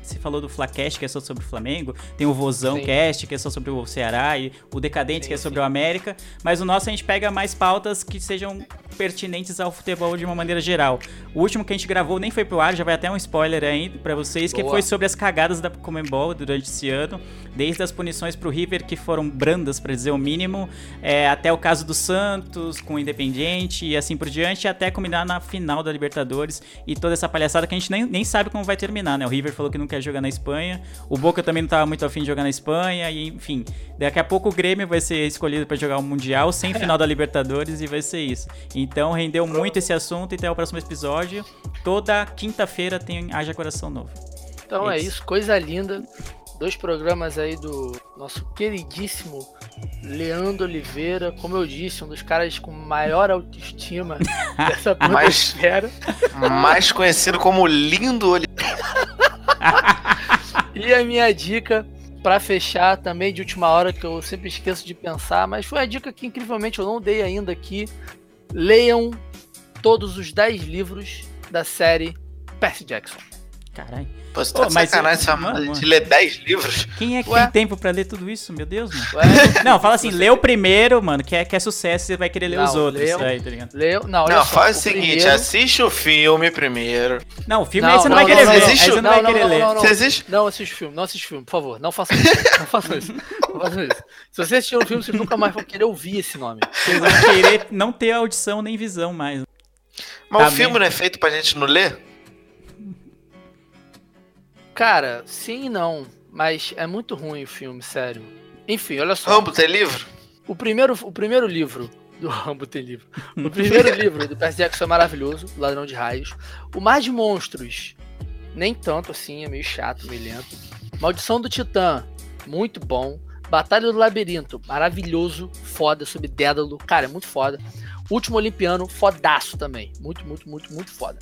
Você falou do Flacast, que é só sobre o Flamengo, tem o Vozão Cast, que é só sobre o Ceará, e o Decadente, que é sobre o América, mas o nosso a gente pega mais pautas que sejam pertinentes ao futebol de uma maneira geral. O último que a gente gravou nem foi pro ar, já vai até um spoiler aí pra vocês, que foi sobre as cagadas da Conmebol durante esse ano, desde as punições pro River, que foram brandas, para dizer o mínimo, até o caso do Santos, com o Independiente e assim por diante, até culminar na final da Libertadores e toda essa palhaçada que a gente nem sabe como vai terminar, né? O River falou que não quer jogar na Espanha, o Boca também não estava muito afim de jogar na Espanha, e enfim, daqui a pouco o Grêmio vai ser escolhido para jogar o Mundial sem final da Libertadores, e vai ser isso. Então rendeu muito esse assunto, e até o próximo episódio. Toda quinta-feira tem Haja Coração novo. Então é isso, coisa linda. 2 programas aí do nosso queridíssimo Leandro Oliveira, como eu disse, um dos caras com maior autoestima dessa podosfera. Mais conhecido como Lindo Oliveira. E a minha dica, pra fechar também de última hora, que eu sempre esqueço de pensar, mas foi a dica que incrivelmente eu não dei ainda aqui. Leiam todos os 10 livros da série Percy Jackson. Caralho. Pô, você tá de sacanagem, mano, de ler 10 livros. Quem é que tem tempo pra ler tudo isso? Meu Deus, mano. Não, fala assim, lê o primeiro, mano, que é sucesso, você vai querer ler os outros. Aí, tá ligado? Não, faz o seguinte, primeiro... assiste o filme primeiro. Não, o filme aí você não vai querer ver. Não, assiste o filme, por favor, não faça isso. às vezes. Se você assistir um filme, você nunca mais vai querer ouvir esse nome. Vocês vão querer não ter audição nem visão mais. Mas tá, o filme não é feito pra gente não ler? Cara, sim e não. Mas é muito ruim o filme, sério. Enfim, olha só. Rambo tem livro? O primeiro livro do Rambo tem livro. O primeiro livro do Percy Jackson é maravilhoso, Ladrão de Raios. O Mar de Monstros, nem tanto assim, é meio chato, meio lento. Maldição do Titã, muito bom. Batalha do Labirinto, maravilhoso, foda, sobre Dédalo, cara, é muito foda. Último Olimpiano, fodaço também, muito, muito, muito, muito foda.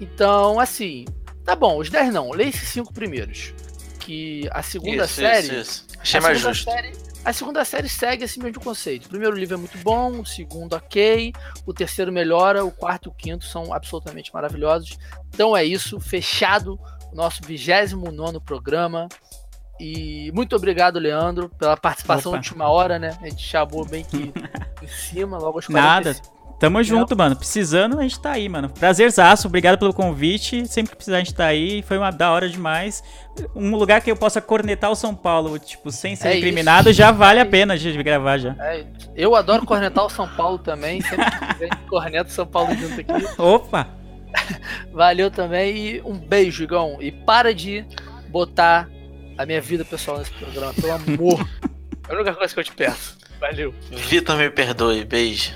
Então, assim, tá bom, os 10 não, leia esses 5 primeiros. Que a segunda série. Achei mais justo. A segunda série segue esse mesmo conceito. O primeiro livro é muito bom, o segundo ok, o terceiro melhora, o quarto e o quinto são absolutamente maravilhosos. Então é isso, fechado o nosso 29º programa. E muito obrigado, Leandro, pela participação. Opa. Na última hora, né? A gente chamou bem que em cima, logo aos 45. Nada. Tamo junto, mano. Precisando, a gente tá aí, mano. Prazerzaço, obrigado pelo convite. Sempre que precisar, a gente tá aí. Foi uma da hora demais. Um lugar que eu possa cornetar o São Paulo, tipo, sem ser recriminado, já vale a pena de gravar já. É, eu adoro cornetar o São Paulo também. Sempre que quiser, a gente corneta o São Paulo junto aqui. Opa! Valeu também e um beijo, Igão. E para de botar a minha vida pessoal nesse programa, pelo amor. É a única coisa que eu te peço. Valeu. Vitor, me perdoe. Beijo.